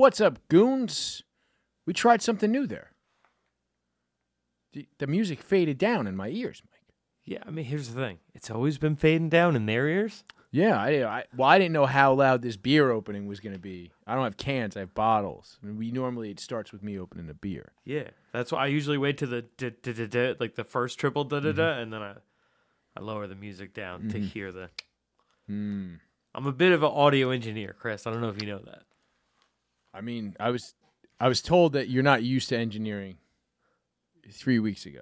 What's up, goons? We tried something new there. The music faded down in my ears, Mike. Yeah, I mean, here's the thing. It's always been fading down in their ears. Yeah, I didn't know how loud this beer opening was going to be. I don't have cans, I have bottles. I mean, it starts with me opening a beer. Yeah, that's why I usually wait to the da-da-da-da, like the first triple da-da-da, and then I lower the music down to hear the... Mm. I'm a bit of an audio engineer, Chris. I don't know if you know that. I mean, I was told that you're not used to engineering 3 weeks ago.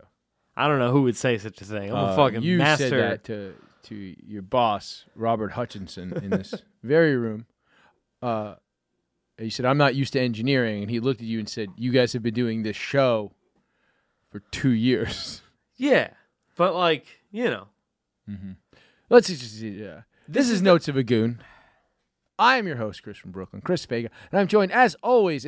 I don't know who would say such a thing. I'm a fucking master. You said that to your boss, Robert Hutchinson, in this very room. He said, I'm not used to engineering. And he looked at you and said, you guys have been doing this show for 2 years. Yeah. But, like, you know. Mm-hmm. Let's just see. Yeah. This is Notes of a Goon. I am your host, Chris from Brooklyn, Chris Vega. And I'm joined, as always,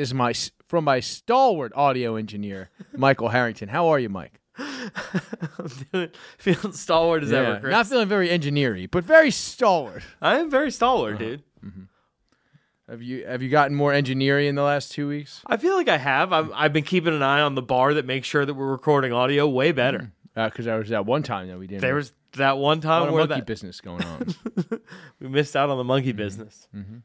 from my stalwart audio engineer, Michael Harrington. How are you, Mike? I'm feeling stalwart as ever, Chris. Not feeling very engineer-y, but very stalwart. I am very stalwart, dude. Mm-hmm. Have you gotten more engineer-y in the last 2 weeks? I feel like I have. I've been keeping an eye on the bar that makes sure that we're recording audio way better. Because there was that one time that we didn't. There was that one time where monkey business going on. We missed out on the monkey business. Mm-hmm.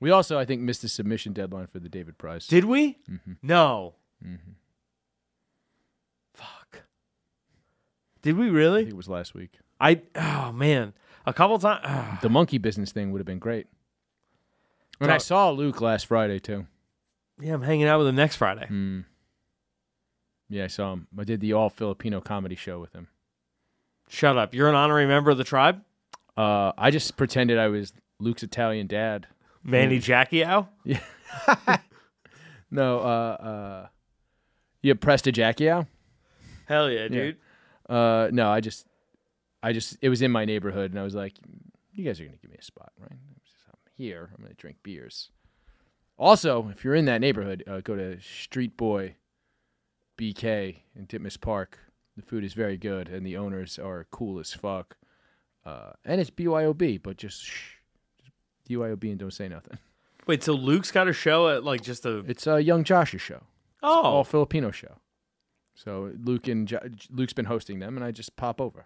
We also, I think, missed the submission deadline for the David Prize. Did we? Mm-hmm. No. Mm-hmm. Did we really? I think it was last week. Oh, man. A couple times. The monkey business thing would have been great. And I saw Luke last Friday, too. Yeah, I'm hanging out with him next Friday. Mm. Yeah, I saw him. I did the all-Filipino comedy show with him. Shut up. You're an honorary member of the tribe? I just pretended I was Luke's Italian dad. Manny Jacquiao? Yeah. No, you Presta Jacquiao? Hell yeah, dude. Yeah. No, I just, it was in my neighborhood, and I was like, you guys are going to give me a spot, right? I'm here. I'm going to drink beers. Also, if you're in that neighborhood, go to Street Boy BK in Titmus Park. The food is very good, and the owners are cool as fuck. And it's BYOB, but just BYOB and don't say nothing. Wait, so Luke's got a show at, like, just a... It's a Young Josh's show. Oh. It's an all-Filipino show. So Luke's been hosting them, and I just pop over.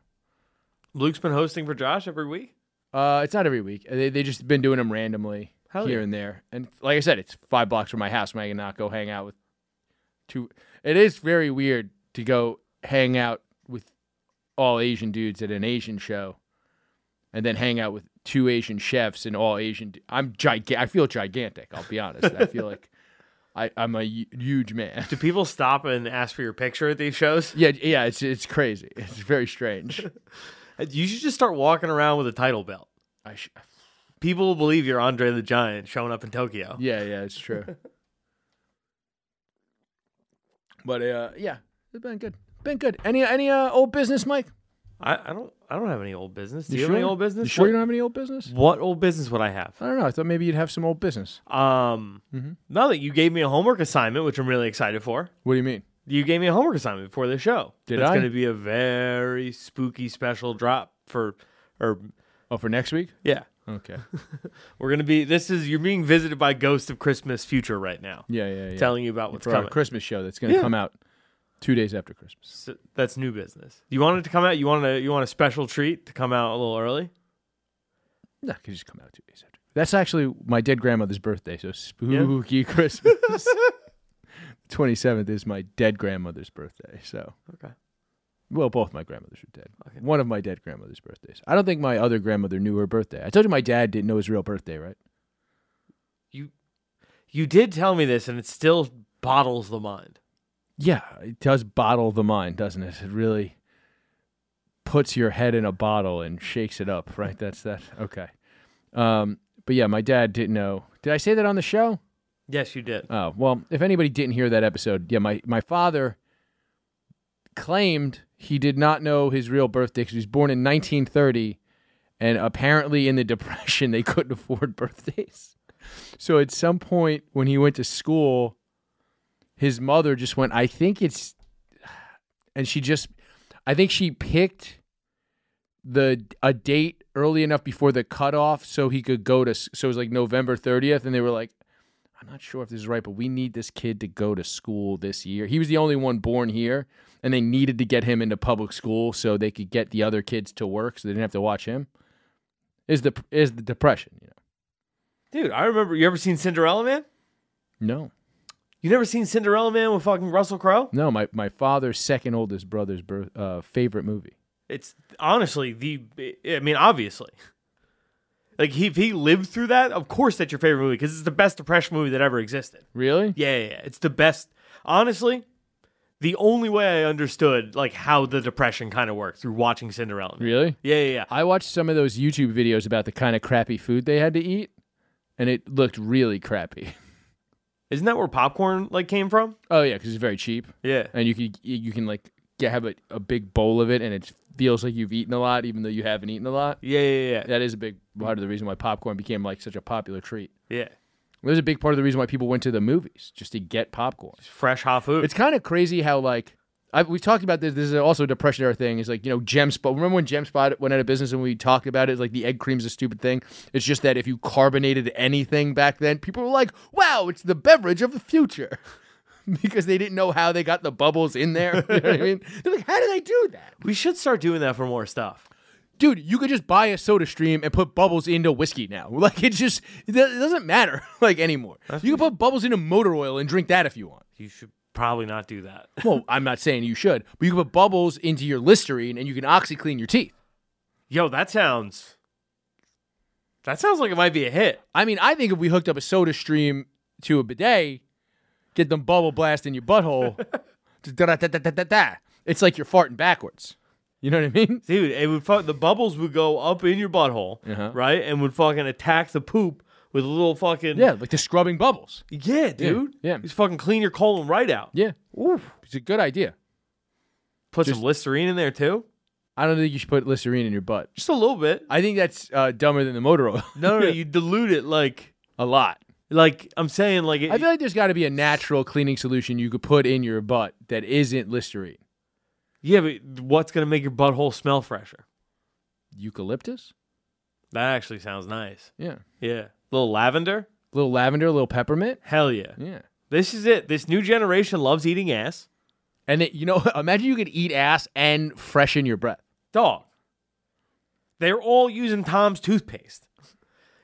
Luke's been hosting for Josh every week? It's not every week. They just been doing them randomly and there. And like I said, it's 5 blocks from my house when I can not go hang out with two. It is very weird to go hang out with all Asian dudes at an Asian show and then hang out with two Asian chefs and all Asian. I feel gigantic, I'll be honest. I feel like. I'm a huge man. Do people stop and ask for your picture at these shows? Yeah, it's crazy. It's very strange. You should just start walking around with a title belt. People will believe you're Andre the Giant showing up in Tokyo. Yeah, it's true. But yeah, it's been good. Any old business, Mike? I don't have any old business. Do you have any old business? You sure you don't have any old business? What old business would I have? I don't know. I thought maybe you'd have some old business. Now that you gave me a homework assignment, which I'm really excited for. What do you mean? You gave me a homework assignment before this show. Did I? It's going to be a very spooky special drop for next week? Yeah. Okay. You're being visited by Ghost of Christmas Future right now. Yeah. Telling you about what's coming. A Christmas show that's going to come out 2 days after Christmas. So that's new business. You want it to come out? You want a special treat to come out a little early? No, it could just come out 2 days after. That's actually my dead grandmother's birthday, so spooky Christmas. 27th is my dead grandmother's birthday, so. Okay. Well, both my grandmothers are dead. Okay. One of my dead grandmother's birthdays. I don't think my other grandmother knew her birthday. I told you my dad didn't know his real birthday, right? You did tell me this, and it still boggles the mind. Yeah, it does bottle the mind, doesn't it? It really puts your head in a bottle and shakes it up, right? That's that. Okay. But yeah, my dad didn't know. Did I say that on the show? Yes, you did. Oh, well, if anybody didn't hear that episode, yeah, my father claimed he did not know his real birthday because he was born in 1930, and apparently in the Depression, they couldn't afford birthdays. So at some point when he went to school... His mother just went, I think it's, and I think she picked a date early enough before the cutoff so he could go to, so it was like November 30th, and they were like, I'm not sure if this is right, but we need this kid to go to school this year. He was the only one born here, and they needed to get him into public school so they could get the other kids to work so they didn't have to watch him. Is the Depression, you know. Dude, I remember, you ever seen Cinderella Man? No. You never seen Cinderella Man with fucking Russell Crowe? No, my father's second oldest brother's favorite movie. It's honestly obviously. Like, if he lived through that, of course that's your favorite movie, because it's the best Depression movie that ever existed. Really? Yeah. It's the best. Honestly, the only way I understood, like, how the Depression kind of worked through watching Cinderella. Really? Yeah. I watched some of those YouTube videos about the kind of crappy food they had to eat, and it looked really crappy. Isn't that where popcorn, like, came from? Oh, yeah, because it's very cheap. Yeah. And you can like, have a big bowl of it, and it's... feels like you've eaten a lot, even though you haven't eaten a lot. Yeah. That is a big part of the reason why popcorn became, like, such a popular treat. Yeah. There's a big part of the reason why people went to the movies, just to get popcorn. Just fresh hot food. It's kind of crazy how, like, we've talked about this. This is also a Depression era thing. Is like, you know, Gem Spot. Remember when Gem Spot went out of business and we talked about it? Like, the egg cream's a stupid thing. It's just that if you carbonated anything back then, people were like, wow, it's the beverage of the future. Because they didn't know how they got the bubbles in there. You know what I mean? They're like, how did they do that? We should start doing that for more stuff. Dude, you could just buy a SodaStream and put bubbles into whiskey now. Like, it doesn't matter, like, anymore. You can put bubbles into motor oil and drink that if you want. You should probably not do that. Well, I'm not saying you should, but you can put bubbles into your Listerine and you can OxiClean your teeth. Yo, that sounds like it might be a hit. I mean, I think if we hooked up a SodaStream to a bidet... get them bubble blast in your butthole. It's like you're farting backwards. You know what I mean? Dude, the bubbles would go up in your butthole, right? And would fucking attack the poop with a little fucking... yeah, like the scrubbing bubbles. Yeah, dude. Yeah. Just fucking clean your colon right out. Yeah. Oof. It's a good idea. Put some Listerine in there, too? I don't think you should put Listerine in your butt. Just a little bit. I think that's dumber than the motor oil. No, you dilute it like... a lot. Like, I'm saying, like... I feel like there's got to be a natural cleaning solution you could put in your butt that isn't Listerine. Yeah, but what's going to make your butthole smell fresher? Eucalyptus? That actually sounds nice. Yeah. A little lavender? A little lavender, a little peppermint? Hell yeah. Yeah. This is it. This new generation loves eating ass. And, imagine you could eat ass and freshen your breath. Dog. They're all using Tom's toothpaste.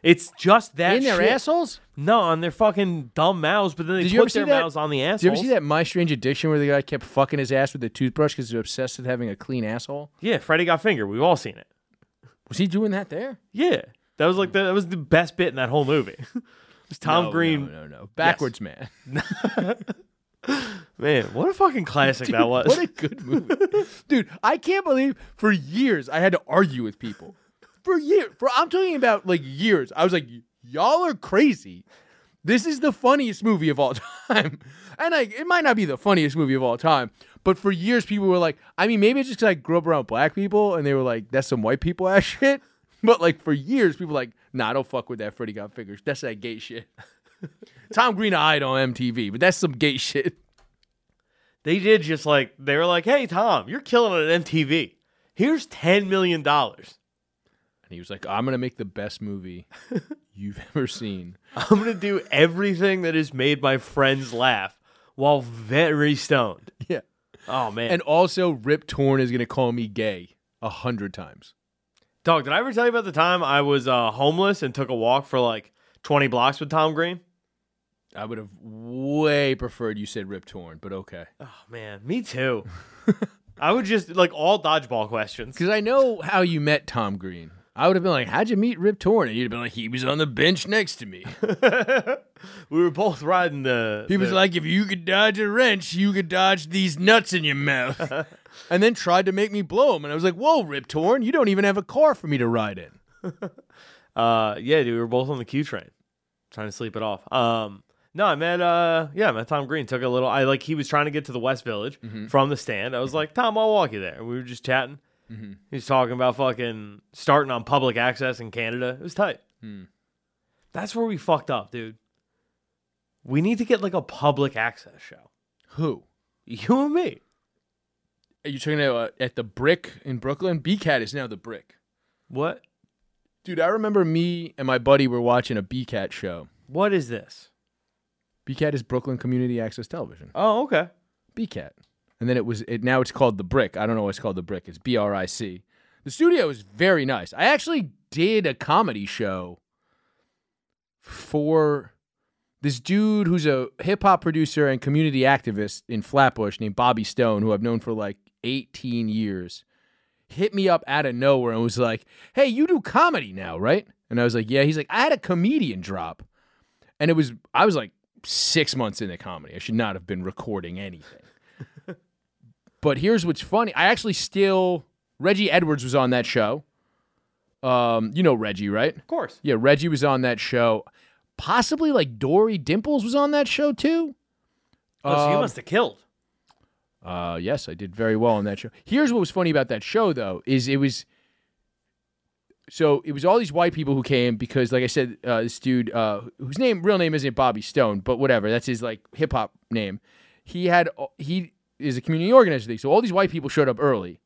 It's just that in their shit. Assholes? No, on their fucking dumb mouths, but then they put their mouths on the assholes. Did you ever see that My Strange Addiction where the guy kept fucking his ass with a toothbrush because he was obsessed with having a clean asshole? Yeah, Freddy Got Fingered. We've all seen it. Was he doing that there? Yeah. That was like that was the best bit in that whole movie. It was Tom Green. No. Backwards, yes. Man. Man, what a fucking classic that was. What a good movie. Dude, I can't believe for years I had to argue with people. For years. I'm talking about, like, years. I was like, y'all are crazy. This is the funniest movie of all time. And it might not be the funniest movie of all time, but for years people were like, I mean, maybe it's just because I grew up around black people, and they were like, that's some white people ass shit. But, like, for years people were like, nah, I don't fuck with that Freddy Got Fingered. That's that gay shit. Tom Green eyed on MTV, but that's some gay shit. They did just, like, they were like, hey, Tom, you're killing it at MTV. Here's $10 million. He was like, I'm going to make the best movie you've ever seen. I'm going to do everything that has made my friends laugh while very stoned. Yeah. Oh, man. And also, Rip Torn is going to call me gay 100 times. Dog, did I ever tell you about the time I was homeless and took a walk for like 20 blocks with Tom Green? I would have way preferred you said Rip Torn, but okay. Oh, man. Me too. I would just, like, all dodgeball questions. Because I know how you met Tom Green. I would have been like, how'd you meet Rip Torn? And you'd have been like, he was on the bench next to me. We were both riding the... He was like, if you could dodge a wrench, you could dodge these nuts in your mouth. And then tried to make me blow him. And I was like, whoa, Rip Torn, you don't even have a car for me to ride in. Yeah, dude, we were both on the Q train. Trying to sleep it off. No, I met I met Tom Green. Took a little... he was trying to get to the West Village from the stand. I was like, Tom, I'll walk you there. We were just chatting. Mm-hmm. He's talking about fucking starting on public access in Canada. It was tight. Mm. That's where we fucked up, dude. We need to get like a public access show. Who? You and me. Are you talking about at the Brick in Brooklyn? BCAT is now the Brick. What? Dude, I remember me and my buddy were watching a BCAT show. What is this? BCAT is Brooklyn Community Access Television. Oh, okay. BCAT. And then now it's called The Brick. I don't know why it's called The Brick. It's BRIC. The studio is very nice. I actually did a comedy show for this dude who's a hip-hop producer and community activist in Flatbush named Bobby Stone, who I've known for like 18 years, hit me up out of nowhere and was like, hey, you do comedy now, right? And I was like, yeah. He's like, I had a comedian drop. And I was like 6 months into comedy. I should not have been recording anything. But here's what's funny. I actually still... Reggie Edwards was on that show. You know Reggie, right? Of course. Yeah, Reggie was on that show. Possibly like Dory Dimples was on that show too. Oh, so you must have killed. Yes, I did very well on that show. Here's what was funny about that show though, is it was all these white people who came because, like I said, this dude whose real name isn't Bobby Stone, but whatever, that's his like hip hop name. He is a community organizer thing. So all these white people showed up early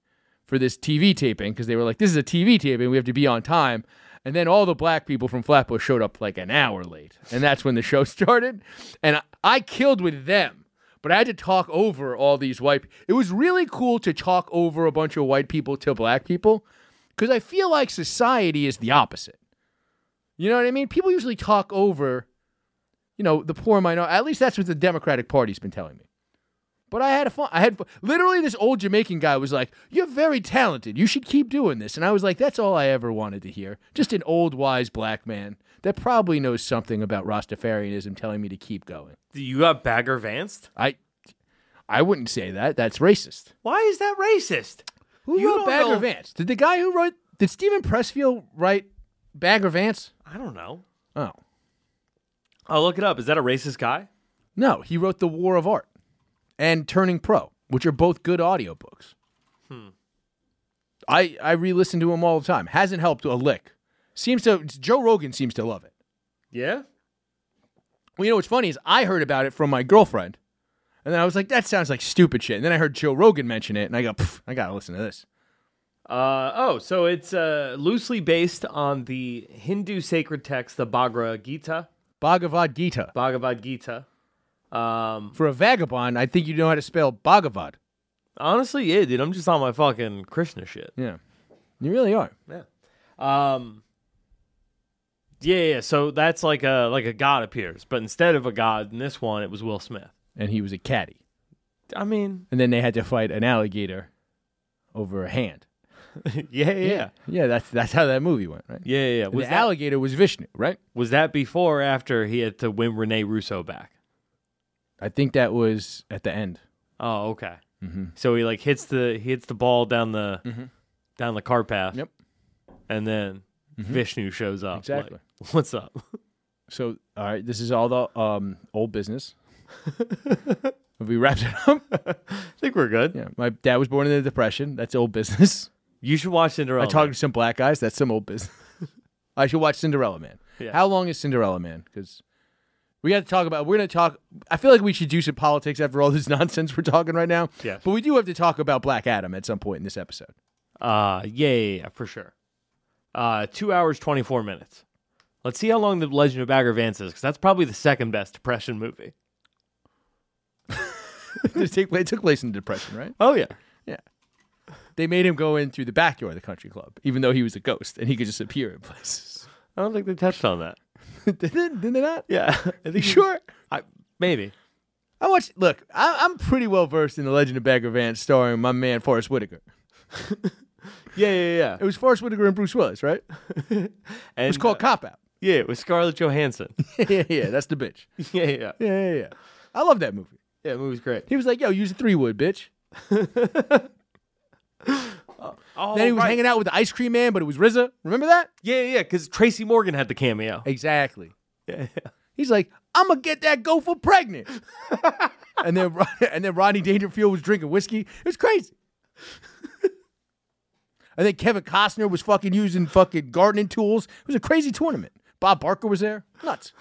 for this TV taping, because they were like, this is a TV taping, we have to be on time. And then all the black people from Flatbush showed up like an hour late, and that's when the show started. And I killed with them, but I had to talk over all these white people. It was really cool to talk over a bunch of white people to black people, because I feel like society is the opposite. You know what I mean? People usually talk over, you know, the poor minority. At least that's what the Democratic Party's been telling me. But I had fun. Literally, this old Jamaican guy was like, you're very talented, you should keep doing this. And I was like, that's all I ever wanted to hear. Just an old, wise black man that probably knows something about Rastafarianism telling me to keep going. Do you got Bagger Vanced? I wouldn't say that. That's racist. Why is that racist? Who wrote Bagger Vanced? Did the guy who wrote... Did Stephen Pressfield write Bagger Vanced? I don't know. Oh. I'll look it up. Is that a racist guy? No. He wrote The War of Art and Turning Pro, which are both good audiobooks. I re-listen to them all the time. Hasn't helped a lick. Joe Rogan seems to love it. Yeah? Well, you know what's funny is I heard about it from my girlfriend, and then I was like, that sounds like stupid shit. And then I heard Joe Rogan mention it, and I go, I gotta listen to this. So it's loosely based on the Hindu sacred text, the Bhagavad Gita. Bhagavad Gita. For a vagabond, I think you know how to spell Bhagavad. Honestly, yeah, dude. I'm just on my fucking Krishna shit. Yeah. You really are. Yeah. Yeah. So that's like a god appears, but instead of a god in this one, it was Will Smith. And he was a caddy. I mean... And then they had to fight an alligator over a hand. Yeah. Yeah, that's how that movie went, right? Yeah. The alligator was Vishnu, right? Was that before or after he had to win Rene Russo back? I think that was at the end. Oh, okay. Mm-hmm. So he like hits the ball down the car path. Yep. And then Vishnu shows up. Exactly. Like, what's up? So all right, this is all the old business. Have we wrapped it up? I think we're good. Yeah. My dad was born in the Depression. That's old business. You should watch Cinderella. I talked to some black guys. That's some old business. I should watch Cinderella Man. Yeah. How long is Cinderella Man? Because we're going to talk, I feel like we should do some politics after all this nonsense we're talking right now. Yes. But we do have to talk about Black Adam at some point in this episode. Yeah, for sure. 2 hours, 24 minutes. Let's see how long The Legend of Bagger Vance is, because that's probably the second best Depression movie. It took place in the Depression, right? Oh, yeah. Yeah. They made him go in through the back door of the country club, even though he was a ghost, and he could just appear in places. I don't think they touched on that. Didn't they not? Yeah. Are you sure? Maybe. I watched... Look, I'm pretty well versed in The Legend of Bagger Vance starring my man Forrest Whitaker. Yeah. It was Forrest Whitaker and Bruce Willis, right? And it was called Cop Out. Yeah, it was Scarlett Johansson. Yeah, that's the bitch. Yeah. I love that movie. Yeah, the movie's great. He was like, yo, use a 3-wood, bitch. Then he was hanging out with the ice cream man, but it was RZA. Remember that? Yeah, because Tracy Morgan had the cameo. Exactly. Yeah. He's like, I'm going to get that gopher pregnant. and then Rodney Dangerfield was drinking whiskey. It was crazy. And then Kevin Costner was fucking using fucking gardening tools. It was a crazy tournament. Bob Barker was there. Nuts.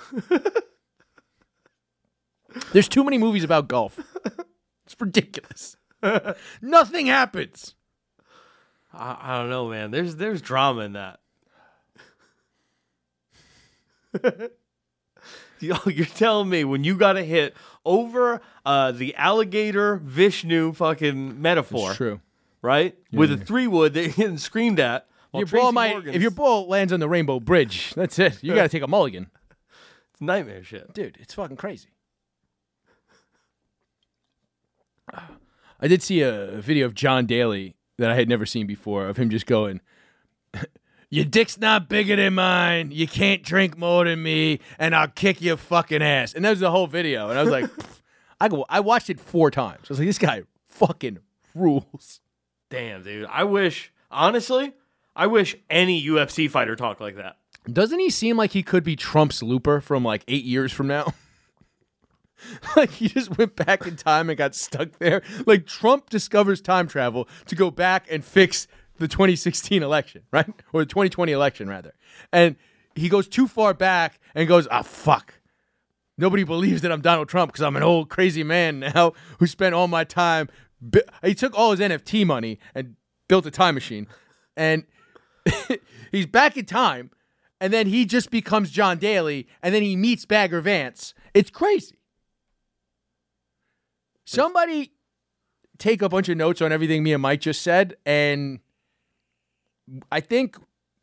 There's too many movies about golf. It's ridiculous. Nothing happens. I don't know, man. There's drama in that. You're telling me when you got a hit over the alligator Vishnu fucking metaphor. It's true. Right? Yeah. With a 3-wood that you didn't scream at. If your ball lands on the Rainbow Bridge, that's it. You got to take a mulligan. It's nightmare shit. Dude, it's fucking crazy. I did see a video of John Daly that I had never seen before of him just going, your dick's not bigger than mine, you can't drink more than me, and I'll kick your fucking ass. And that was the whole video. And I was like, I watched it 4 times. I was like, this guy fucking rules. Damn, dude. I wish any UFC fighter talked like that. Doesn't he seem like he could be Trump's looper from like 8 years from now? Like he just went back in time and got stuck there. Like Trump discovers time travel to go back and fix the 2016 election, right? Or the 2020 election, rather. And he goes too far back and goes, ah, fuck. Nobody believes that I'm Donald Trump because I'm an old crazy man now who spent all my time. He took all his NFT money and built a time machine. And he's back in time. And then he just becomes John Daly. And then he meets Bagger Vance. It's crazy. Somebody take a bunch of notes on everything me and Mike just said, and I think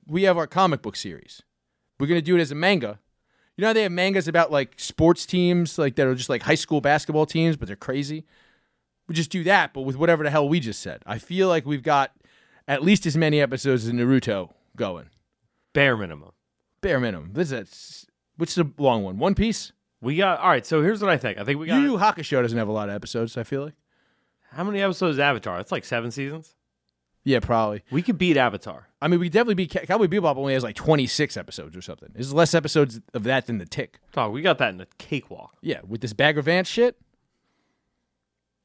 we have our comic book series. We're going to do it as a manga. You know how they have mangas about, like, sports teams, like, that are just, like, high school basketball teams, but they're crazy? We just do that, but with whatever the hell we just said. I feel like we've got at least as many episodes as Naruto going. Bare minimum. Bare minimum. What's the long one? One Piece? We got, all right, so here's what I think. I think we got. Yu Yu Hakusho doesn't have a lot of episodes, I feel like. How many episodes is Avatar? It's like 7 seasons? Yeah, probably. We could beat Avatar. I mean, we definitely beat Cowboy Bebop only has like 26 episodes or something. There's less episodes of that than The Tick. Dog, we got that in a cakewalk. Yeah, with this Bagger Vance shit.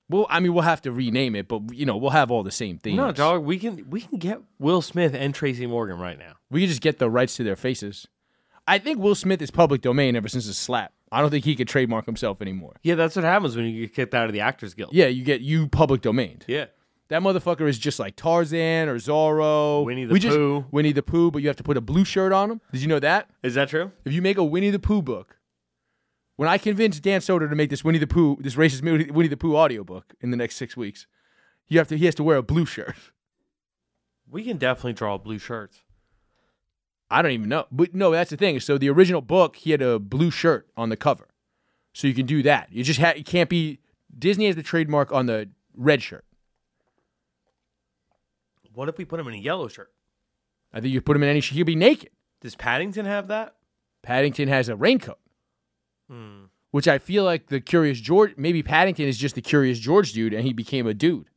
Well, I mean, we'll have to rename it, but, you know, we'll have all the same themes. No, dog, we can get Will Smith and Tracy Morgan right now. We can just get the rights to their faces. I think Will Smith is public domain ever since his slap. I don't think he could trademark himself anymore. Yeah, that's what happens when you get kicked out of the Actors Guild. Yeah, you public domained. Yeah. That motherfucker is just like Tarzan or Zorro. Winnie the Pooh, but you have to put a blue shirt on him. Did you know that? Is that true? If you make a Winnie the Pooh book, when I convince Dan Soder to make this Winnie the Pooh, this racist Winnie the Pooh audiobook in the next 6 weeks, he has to wear a blue shirt. We can definitely draw blue shirts. I don't even know. But no, that's the thing. So the original book, he had a blue shirt on the cover. So you can do that. You just it can't be... Disney has the trademark on the red shirt. What if we put him in a yellow shirt? I think you put him in any shirt. He'll be naked. Does Paddington have that? Paddington has a raincoat. Hmm. Which I feel like the Curious George... Maybe Paddington is just the Curious George dude and he became a dude.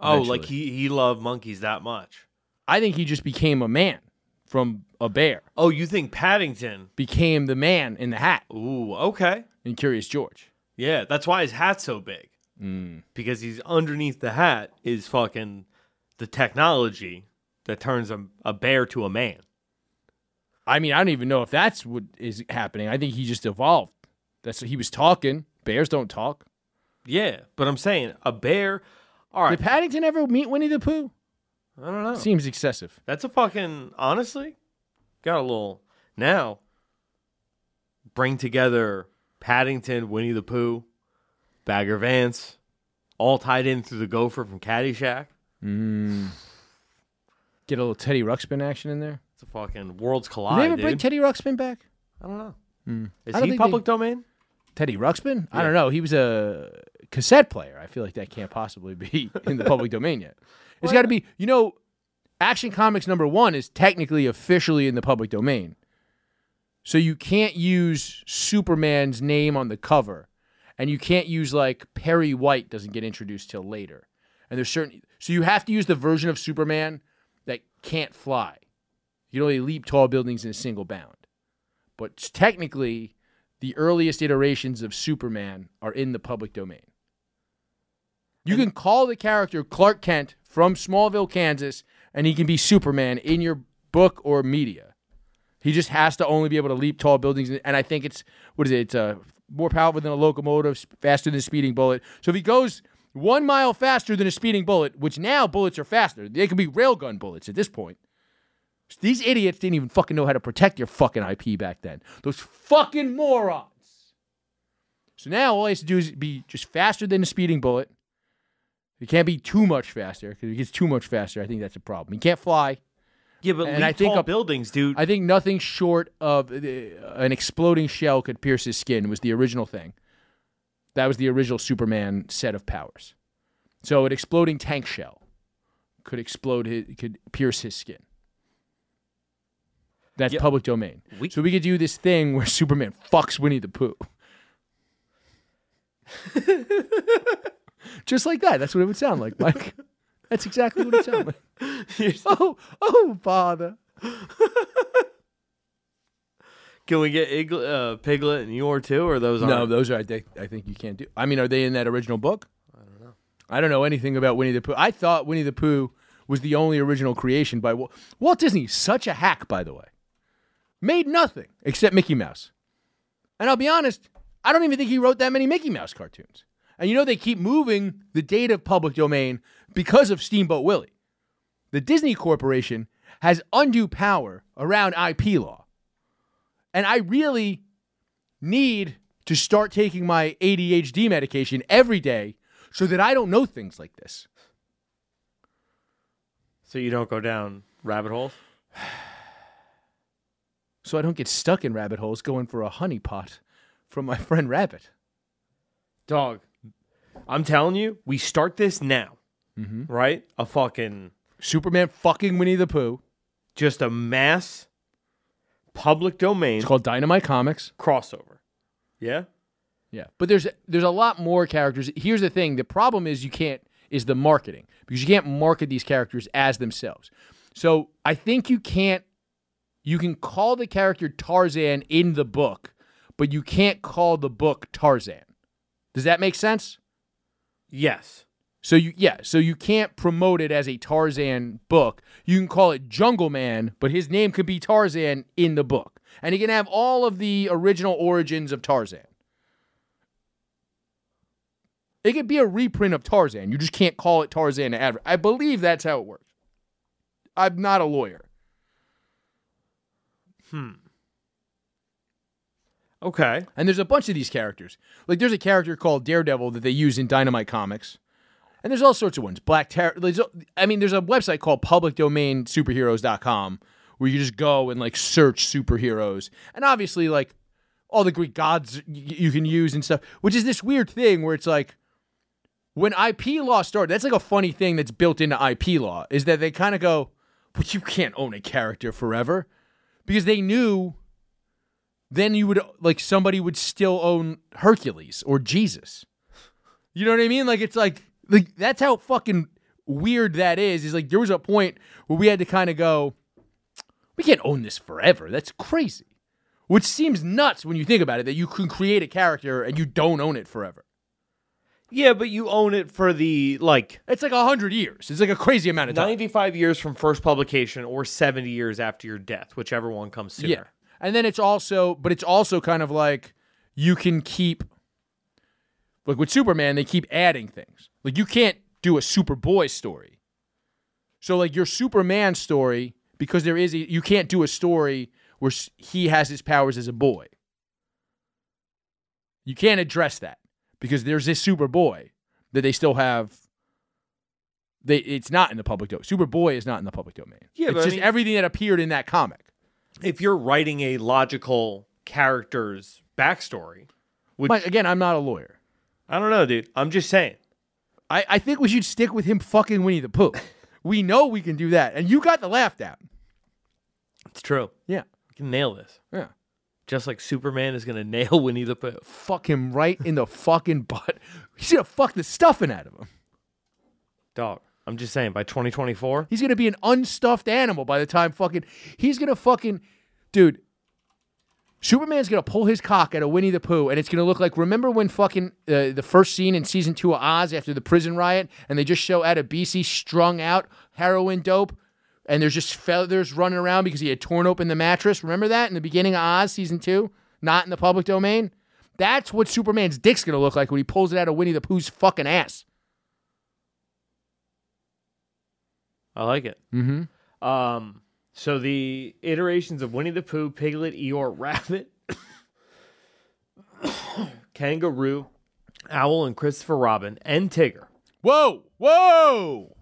Oh, eventually. Like he loved monkeys that much. I think he just became a man. From a bear. Oh, you think Paddington became the man in the hat? Ooh, okay. In Curious George. Yeah, that's why his hat's so big. Mm. Because he's underneath the hat is fucking the technology that turns a bear to a man. I mean, I don't even know if that's what is happening. I think he just evolved. That's what he was talking. Bears don't talk. Yeah, but I'm saying a bear. All right. Did Paddington ever meet Winnie the Pooh? I don't know. Seems excessive. That's a fucking, honestly, got a little, now, bring together Paddington, Winnie the Pooh, Bagger Vance, all tied in through the gopher from Caddyshack. Mm. Get a little Teddy Ruxpin action in there. It's a fucking Worlds Collide, dude. Did they ever bring Teddy Ruxpin back? I don't know. Mm. Is he public domain? Teddy Ruxpin? Yeah. I don't know. He was a cassette player. I feel like that can't possibly be in the public domain yet. It's got to be, you know, Action Comics #1 is technically officially in the public domain. So you can't use Superman's name on the cover. And you can't use, like, Perry White doesn't get introduced till later. And there's certain... So you have to use the version of Superman that can't fly. You can only leap tall buildings in a single bound. But technically, the earliest iterations of Superman are in the public domain. You can call the character Clark Kent from Smallville, Kansas, and he can be Superman in your book or media. He just has to only be able to leap tall buildings. And I think it's, what is it? It's more powerful than a locomotive, faster than a speeding bullet. So if he goes 1 mile faster than a speeding bullet, which now bullets are faster. They could be railgun bullets at this point. These idiots didn't even fucking know how to protect your fucking IP back then. Those fucking morons. So now all he has to do is be just faster than a speeding bullet. He can't be too much faster, because if he gets too much faster, I think that's a problem. He can't fly. Yeah, but and leap tall buildings, dude. I think nothing short of an exploding shell could pierce his skin was the original thing. That was the original Superman set of powers. So an exploding tank shell could explode, could pierce his skin. That's public domain. So we could do this thing where Superman fucks Winnie the Pooh. Just like that. That's what it would sound like, Mike. That's exactly what it sounded like. Oh, father. Can we get Piglet and Eeyore too, or those aren't? No, those are, I think you can't do. I mean, are they in that original book? I don't know. I don't know anything about Winnie the Pooh. I thought Winnie the Pooh was the only original creation by Walt Disney. Such a hack, by the way. Made nothing except Mickey Mouse. And I'll be honest, I don't even think he wrote that many Mickey Mouse cartoons. And you know they keep moving the date of public domain because of Steamboat Willie. The Disney Corporation has undue power around IP law. And I really need to start taking my ADHD medication every day so that I don't know things like this. So you don't go down rabbit holes? So I don't get stuck in rabbit holes going for a honeypot from my friend Rabbit. Dog, I'm telling you, we start this now, right? A fucking... Superman fucking Winnie the Pooh. Just a mass public domain. It's called Dynamite Comics. Crossover. Yeah? Yeah. But there's a lot more characters. Here's the thing. The problem is the marketing. Because you can't market these characters as themselves. So I think you can call the character Tarzan in the book, but you can't call the book Tarzan. Does that make sense? Yes. So you can't promote it as a Tarzan book. You can call it Jungle Man, but his name could be Tarzan in the book. And he can have all of the original origins of Tarzan. It could be a reprint of Tarzan. You just can't call it Tarzan to advertise. I believe that's how it works. I'm not a lawyer. Okay. And there's a bunch of these characters. Like, there's a character called Daredevil that they use in Dynamite Comics. And there's all sorts of ones. There's a website called publicdomainsuperheroes.com where you just go and, like, search superheroes. And obviously, like, all the Greek gods you can use and stuff, which is this weird thing where it's like, when IP law started, that's like a funny thing that's built into IP law, is that they kind of go, but you can't own a character forever. Because they knew... Then you would, like, somebody would still own Hercules or Jesus. You know what I mean? Like, it's like that's how fucking weird that is. Is like, there was a point where we had to kind of go, we can't own this forever. That's crazy. Which seems nuts when you think about it, that you can create a character and you don't own it forever. Yeah, but you own it for the, like... It's like 100 years. It's like a crazy amount of time. 95 years from first publication or 70 years after your death, whichever one comes sooner. Yeah. And then it's also kind of like you can keep, like with Superman, they keep adding things. Like you can't do a Superboy story. So like your Superman story, because you can't do a story where he has his powers as a boy. You can't address that because there's this Superboy that they still have. It's not in the public domain. Superboy is not in the public domain. Yeah, it's just everything that appeared in that comic. If you're writing a logical character's backstory... Which, but again, I'm not a lawyer. I don't know, dude. I'm just saying. I think we should stick with him fucking Winnie the Pooh. We know we can do that. And you got the laugh down. It's true. Yeah. We can nail this. Yeah. Just like Superman is going to nail Winnie the Pooh. Fuck him right in the fucking butt. He's going to fuck the stuffing out of him. Dog. I'm just saying, by 2024... He's going to be an unstuffed animal by the time fucking... He's going to fucking... Dude, Superman's going to pull his cock out of Winnie the Pooh, and it's going to look like... Remember when fucking the first scene in Season 2 of Oz after the prison riot, and they just show Adebisi strung out, heroin dope, and there's just feathers running around because he had torn open the mattress? Remember that in the beginning of Oz, Season 2? Not in the public domain? That's what Superman's dick's going to look like when he pulls it out of Winnie the Pooh's fucking ass. I like it. So the iterations of Winnie the Pooh, Piglet, Eeyore, Rabbit, Kangaroo, Owl, and Christopher Robin, and Tigger. Whoa! Whoa!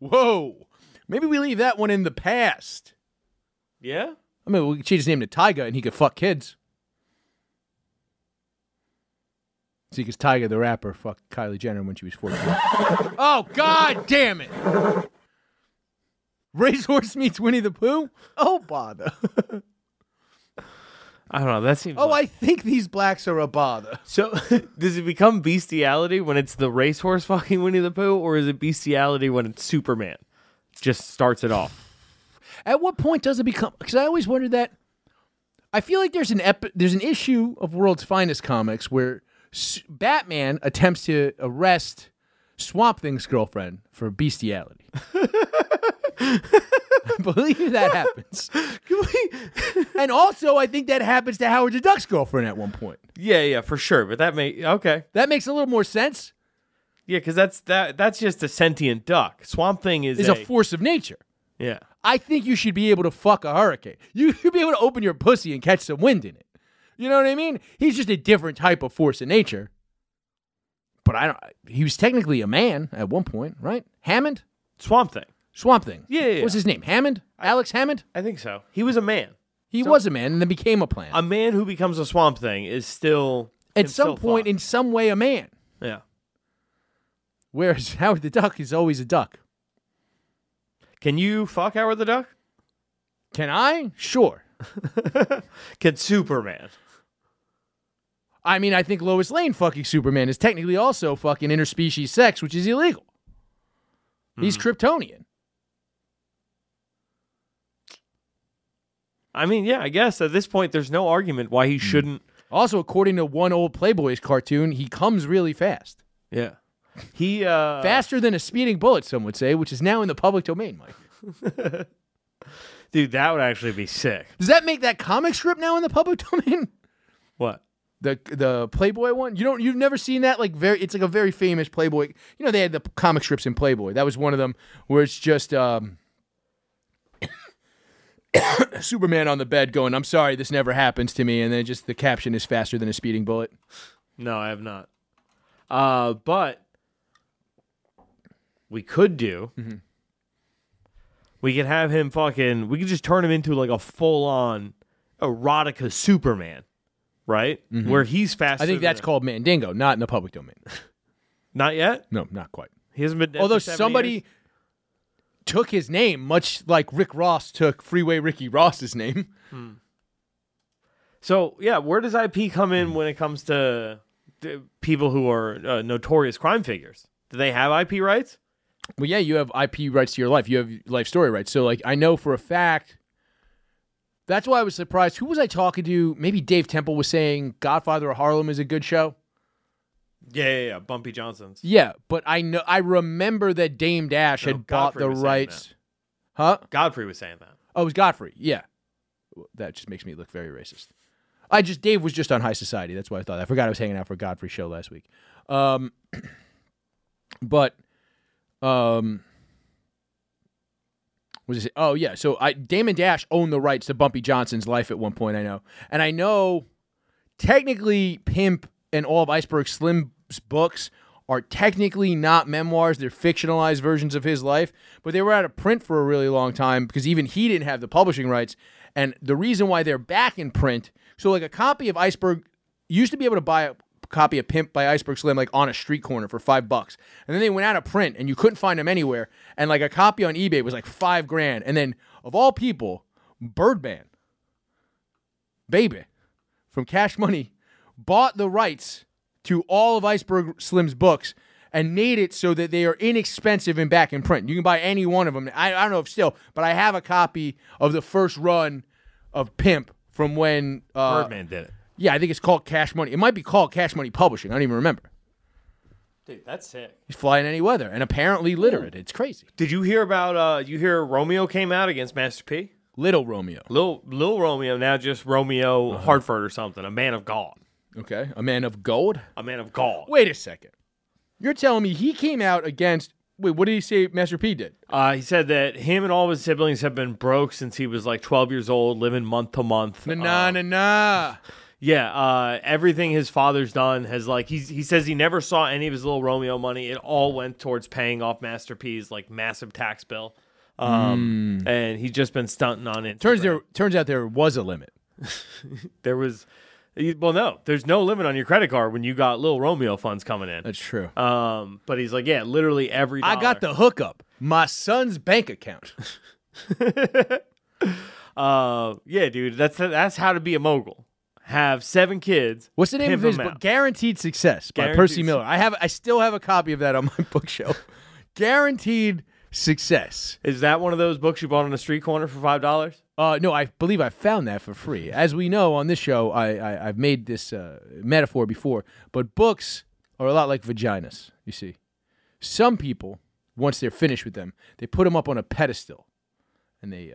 Whoa! Maybe we leave that one in the past. Yeah? I mean, we could change his name to Tyga, and he could fuck kids. See, because Tyga the rapper fucked Kylie Jenner when she was 14. Oh, God damn it! Racehorse meets Winnie the Pooh? Oh, bother. I don't know, that seems... Oh, like... I think these blacks are a bother. So, does it become bestiality when it's the racehorse fucking Winnie the Pooh, or is it bestiality when it's Superman? Just starts it off. At what point does it become... Because I always wondered that... I feel like there's an issue of World's Finest Comics where Batman attempts to arrest Swamp Thing's girlfriend for bestiality. I believe that happens. And also, I think that happens to Howard the Duck's girlfriend at one point. Yeah, for sure. But that makes a little more sense. Yeah, because that's just a sentient duck. Swamp Thing is a force of nature. Yeah, I think you should be able to fuck a hurricane. You should be able to open your pussy and catch some wind in it. You know what I mean? He's just a different type of force of nature. But he was technically a man at one point, right? Hammond? Swamp Thing. Yeah. What was his name? Hammond? Alex Hammond? I think so. He was a man. He was a man and then became a plant. A man who becomes a Swamp Thing is still... At some point, in some way, a man. Yeah. Whereas Howard the Duck is always a duck. Can you fuck Howard the Duck? Can I? Sure. Can Superman? I mean, I think Lois Lane fucking Superman is technically also fucking interspecies sex, which is illegal. He's Kryptonian. I mean, yeah, I guess at this point, there's no argument why he shouldn't. Also, according to one old Playboy's cartoon, he comes really fast. Yeah. He faster than a speeding bullet, some would say, which is now in the public domain, Mike. Dude, that would actually be sick. Does that make that comic strip now in the public domain? What? The Playboy one? You've never seen that? Like it's like a very famous Playboy. You know, they had the comic strips in Playboy. That was one of them where it's just Superman on the bed going, "I'm sorry, this never happens to me," and then just the caption is faster than a speeding bullet. No, I have not. But we could do. Mm-hmm. We could have him fucking. We could just turn him into like a full-on erotica Superman. Right? Mm-hmm. Where he's faster. I think that's called Mandingo, not in the public domain. Not yet? No, not quite. He hasn't been dead. Although for 70 years. Took his name, much like Rick Ross took Freeway Ricky Ross's name. Hmm. So, yeah, where does IP come in when it comes to people who are notorious crime figures? Do they have IP rights? Well, yeah, you have IP rights to your life. You have life story rights. So, like, I know for a fact... That's why I was surprised. Who was I talking to? Maybe Dave Temple was saying Godfather of Harlem is a good show. Yeah. Bumpy Johnson's. Yeah, but I remember that Dame Dash had bought the rights. Huh? Godfrey was saying that. Oh, it was Godfrey. Yeah. That just makes me look very racist. Dave was just on High Society. That's why I thought. I forgot I was hanging out for Godfrey show last week. Oh, yeah. So Damon Dash owned the rights to Bumpy Johnson's life at one point, I know. And I know technically Pimp and all of Iceberg Slim's books are technically not memoirs. They're fictionalized versions of his life. But they were out of print for a really long time because even he didn't have the publishing rights. And the reason why they're back in print, so like a copy of Iceberg, you used to be able to buy a copy of Pimp by Iceberg Slim like on a street corner for $5, and then they went out of print and you couldn't find them anywhere, and like a copy on eBay was like $5,000, and then of all people, Birdman Baby from Cash Money bought the rights to all of Iceberg Slim's books and made it so that they are inexpensive and back in print. You can buy any one of them. I don't know if still, but I have a copy of the first run of Pimp from when Birdman did it. Yeah, I think it's called Cash Money. It might be called Cash Money Publishing. I don't even remember. Dude, that's sick. He's flying any weather and apparently literate. Ooh. It's crazy. Did you hear about, Romeo came out against Master P? Little Romeo. Little Romeo, now just Romeo Hartford or something. A man of God. Okay. A man of gold? A man of God. Wait a second. You're telling me he came out against Wait, what did he say Master P did? He said that him and all of his siblings have been broke since he was like 12 years old, living month to month. Yeah, everything his father's done has like, he says he never saw any of his Little Romeo money. It all went towards paying off Master P's like massive tax bill. And he's just been stunting on it. Turns out there was a limit. There's no limit on your credit card when you got Little Romeo funds coming in. That's true. But he's like, yeah, literally every dollar. I got the hookup. My son's bank account. Yeah, dude, that's how to be a mogul. Have 7 kids. What's the name of his book? Guaranteed Success by Percy Miller. I still have a copy of that on my bookshelf. Guaranteed Success. Is that one of those books you bought on a street corner for $5? No, I believe I found that for free. As we know on this show, I've made this metaphor before, but books are a lot like vaginas, you see. Some people, once they're finished with them, they put them up on a pedestal and they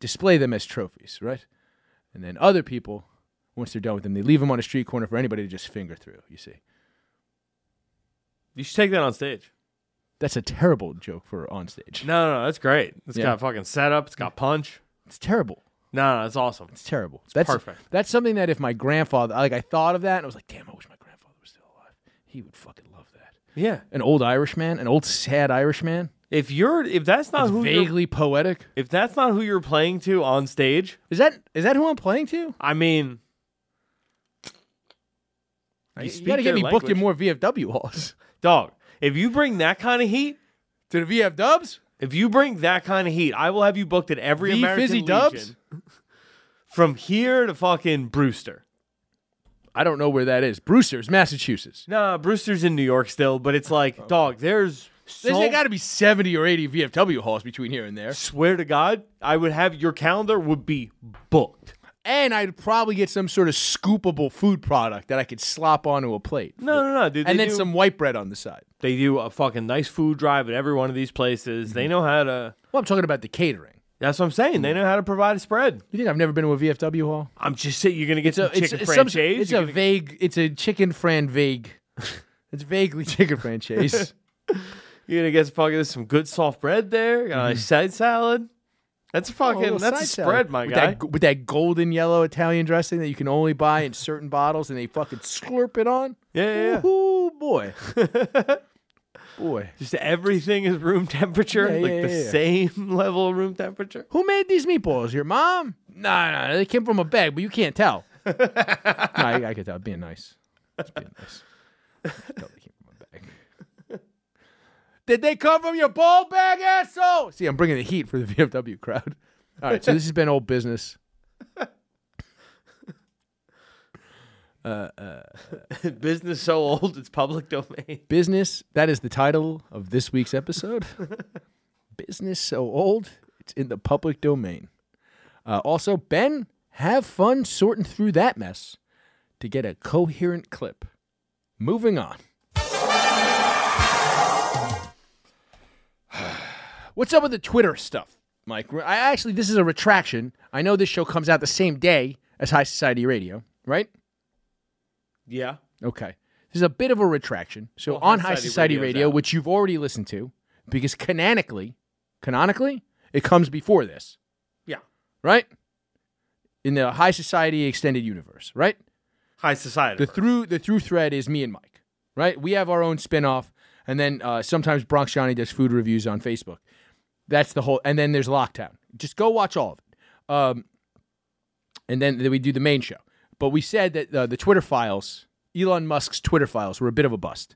display them as trophies, right? And then other people, once they're done with them, they leave them on a street corner for anybody to just finger through, you see. You should take that on stage. That's a terrible joke for on stage. No, that's great. It's got fucking setup. It's got punch. It's terrible. No, it's awesome. It's terrible. That's perfect. That's something that if my grandfather, like I thought of that and I was like, damn, I wish my grandfather was still alive. He would fucking love that. Yeah. An old Irish man, an old sad Irish man. If that's not who you're playing to on stage. Is that who I'm playing to? I mean, you gotta get me booked in more VFW halls. Dog, if you bring that kind of heat to the VF Dubs, I will have you booked at every American Fizzy Legion Dubs? From here to fucking Brewster. I don't know where that is. Brewster's Massachusetts. No, Brewster's in New York still, but it's like, okay. Dog, there's got to be 70 or 80 VFW halls between here and there. Swear to God, I would have your calendar would be booked. And I'd probably get some sort of scoopable food product that I could slop onto a plate. No, dude. And then some white bread on the side. They do a fucking nice food drive at every one of these places. Mm-hmm. They know how to... Well, I'm talking about the catering. That's what I'm saying. Mm-hmm. They know how to provide a spread. You think I've never been to a VFW hall? I'm just saying you're going to get some chicken franchise. It's a chicken fran vague. It's vaguely chicken franchise. You're going to get fucking some good soft bread there. Got a nice side salad. That's a spread, my guy. With that golden yellow Italian dressing that you can only buy in certain bottles and they fucking slurp it on. Yeah. Ooh, boy. Boy. Just everything is room temperature, same level of room temperature. Who made these meatballs? Your mom? Nah, they came from a bag, but you can't tell. No, I can tell. It's being nice. I can tell they came from a bag. Did they come from your ball bag, asshole? See, I'm bringing the heat for the VFW crowd. All right, so this has been old business. Business so old, it's public domain. Business, that is the title of this week's episode. Business so old, it's in the public domain. Also, Ben, have fun sorting through that mess to get a coherent clip. Moving on. What's up with the Twitter stuff, Mike? This is a retraction. I know this show comes out the same day as High Society Radio, right? Yeah. Okay. This is a bit of a retraction. So on High Society Radio, which you've already listened to, because canonically, it comes before this. Yeah. Right? In the High Society Extended Universe, right? High Society. The through thread is me and Mike, right? We have our own spinoff. And then sometimes Bronx Johnny does food reviews on Facebook. That's the whole... And then there's Lockdown. Just go watch all of it. And then we do the main show. But we said that the Twitter files, Elon Musk's Twitter files, were a bit of a bust.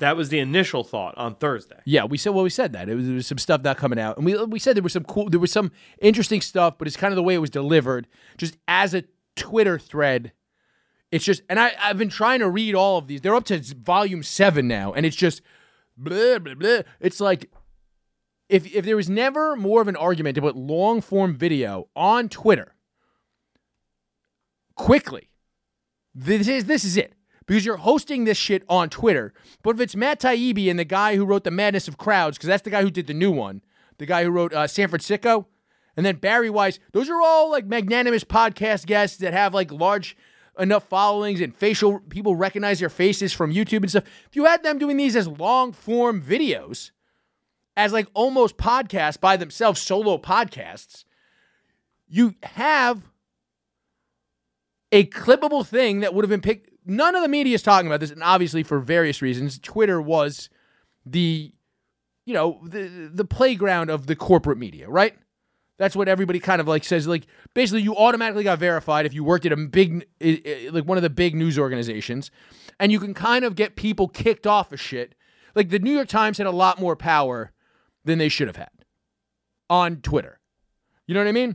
That was the initial thought on Thursday. Yeah, we said that. It was some stuff not coming out. And we said there was some interesting stuff, but it's kind of the way it was delivered. Just as a Twitter thread... It's just, and I've been trying to read all of these. They're up to volume 7 now, and it's just, blah, blah, blah. It's like, if there was never more of an argument to put long-form video on Twitter quickly, this is it. Because you're hosting this shit on Twitter, but if it's Matt Taibbi and the guy who wrote The Madness of Crowds, because that's the guy who did the new one, the guy who wrote San Francisco, and then Barry Weiss, those are all like magnanimous podcast guests that have like large... enough followings and facial people recognize their faces from YouTube and stuff. If you had them doing these as long form videos, as like almost podcasts by themselves, solo podcasts, you have a clippable thing that would have been picked. None of the media is talking about this, and obviously for various reasons, Twitter was the, you know, the playground of the corporate media, right? That's what everybody kind of like says. Like basically, you automatically got verified if you worked at a big, like one of the big news organizations, and you can kind of get people kicked off of shit. Like the New York Times had a lot more power than they should have had on Twitter. You know what I mean?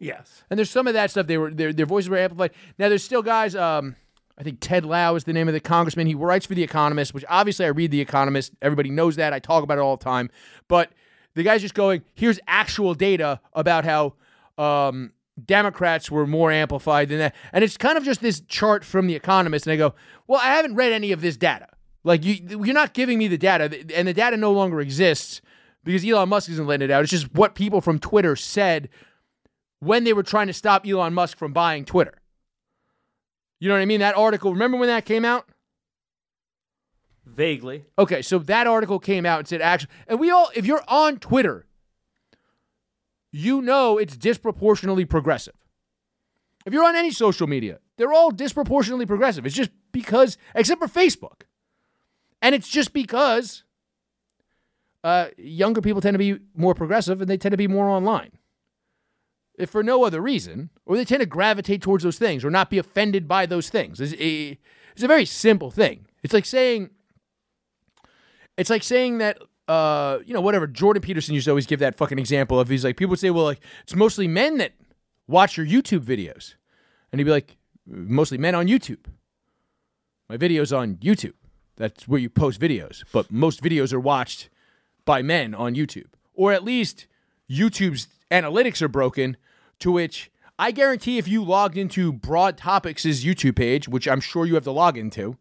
Yes. And there's some of that stuff. They were their voices were amplified. Now there's still guys. I think Ted Lau is the name of the congressman. He writes for The Economist, which obviously I read The Economist. Everybody knows that. I talk about it all the time. But the guy's just going, here's actual data about how Democrats were more amplified than that. And it's kind of just this chart from The Economist. And I go, well, I haven't read any of this data. Like, you're not giving me the data. And the data no longer exists because Elon Musk isn't letting it out. It's just what people from Twitter said when they were trying to stop Elon Musk from buying Twitter. You know what I mean? That article, remember when that came out? Vaguely. Okay, so that article came out and said, actually, and we all, if you're on Twitter, you know it's disproportionately progressive. If you're on any social media, they're all disproportionately progressive. It's just because, except for Facebook. And it's just because younger people tend to be more progressive and they tend to be more online. If for no other reason, or they tend to gravitate towards those things or not be offended by those things. It's a very simple thing. It's like saying that, you know, whatever, Jordan Peterson used to always give that fucking example of, he's like, people would say, well, like, it's mostly men that watch your YouTube videos. And he'd be like, mostly men on YouTube. My video's on YouTube. That's where you post videos. But most videos are watched by men on YouTube. Or at least YouTube's analytics are broken, to which I guarantee if you logged into Broad Topics' YouTube page, which I'm sure you have to log into,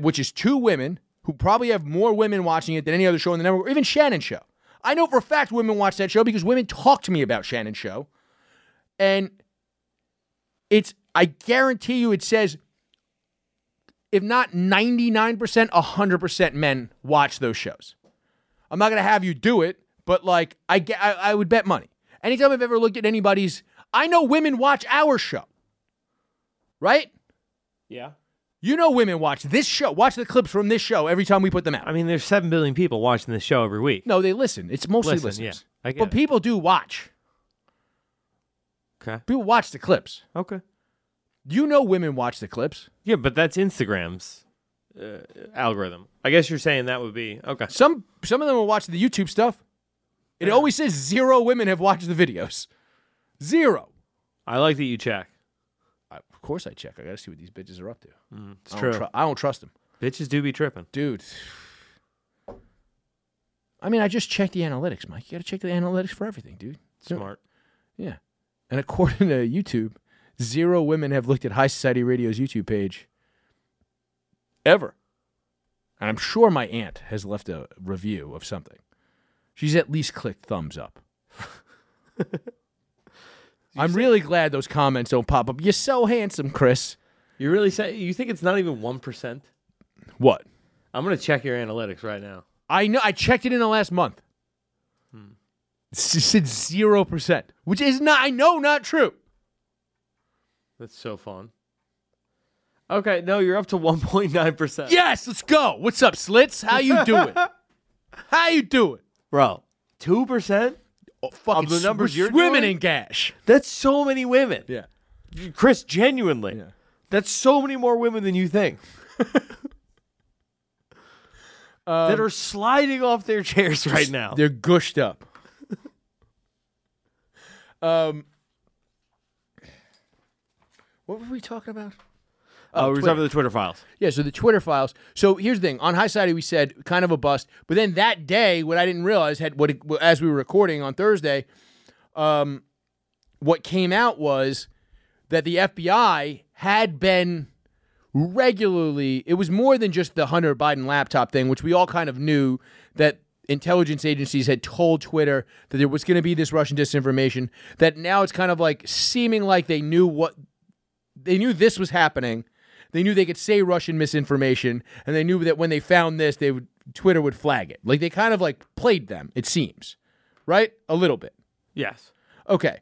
which is two women who probably have more women watching it than any other show on the network, or even Shannon's show. I know for a fact women watch that show because women talk to me about Shannon's show. And I guarantee you it says, if not 99%, 100% men watch those shows. I'm not going to have you do it, but like, I would bet money. Anytime I've ever looked at anybody's, I know women watch our show, right? Yeah. You know women watch this show. Watch the clips from this show every time we put them out. I mean, there's 7 billion people watching this show every week. No, they listen. It's mostly listeners. Yeah, but people do watch. Okay. People watch the clips. Okay. You know women watch the clips. Yeah, but that's Instagram's algorithm. I guess you're saying that would be, okay. Some of them will watch the YouTube stuff. It always says 0 women have watched the videos. 0. I like that you check. Of course I check. I got to see what these bitches are up to. It's true. I don't trust them. Bitches do be tripping. Dude. I mean, I just checked the analytics, Mike. You got to check the analytics for everything, dude. Smart. Yeah. And according to YouTube, 0 women have looked at High Society Radio's YouTube page ever. And I'm sure my aunt has left a review of something. She's at least clicked thumbs up. I'm really glad those comments don't pop up. You're so handsome, Chris. You really say you think it's not even 1%? What? I'm gonna check your analytics right now. I know. I checked it in the last month. It said 0%, which is not true. That's so fun. Okay, no, you're up to 1.9%. Yes, let's go. What's up, Slits? How you doing? How you doing? Bro, 2% of the numbers you're swimming doing? In cash. That's so many women. Yeah, Chris, genuinely, yeah. That's so many more women than you think that are sliding off their chairs right now. They're gushed up. What were we talking about? Oh, we were talking about the Twitter files. Yeah, so the Twitter files. So here's the thing. On High Society, we said kind of a bust. But then that day, what I didn't realize, as we were recording on Thursday, what came out was that the FBI had been regularly, it was more than just the Hunter Biden laptop thing, which we all kind of knew that intelligence agencies had told Twitter that there was going to be this Russian disinformation, that now it's kind of like seeming like they knew what they knew this was happening. They knew they could say Russian misinformation, and they knew that when they found this, they would, Twitter would flag it. Like, they kind of, like, played them, it seems. Right? A little bit. Yes. Okay.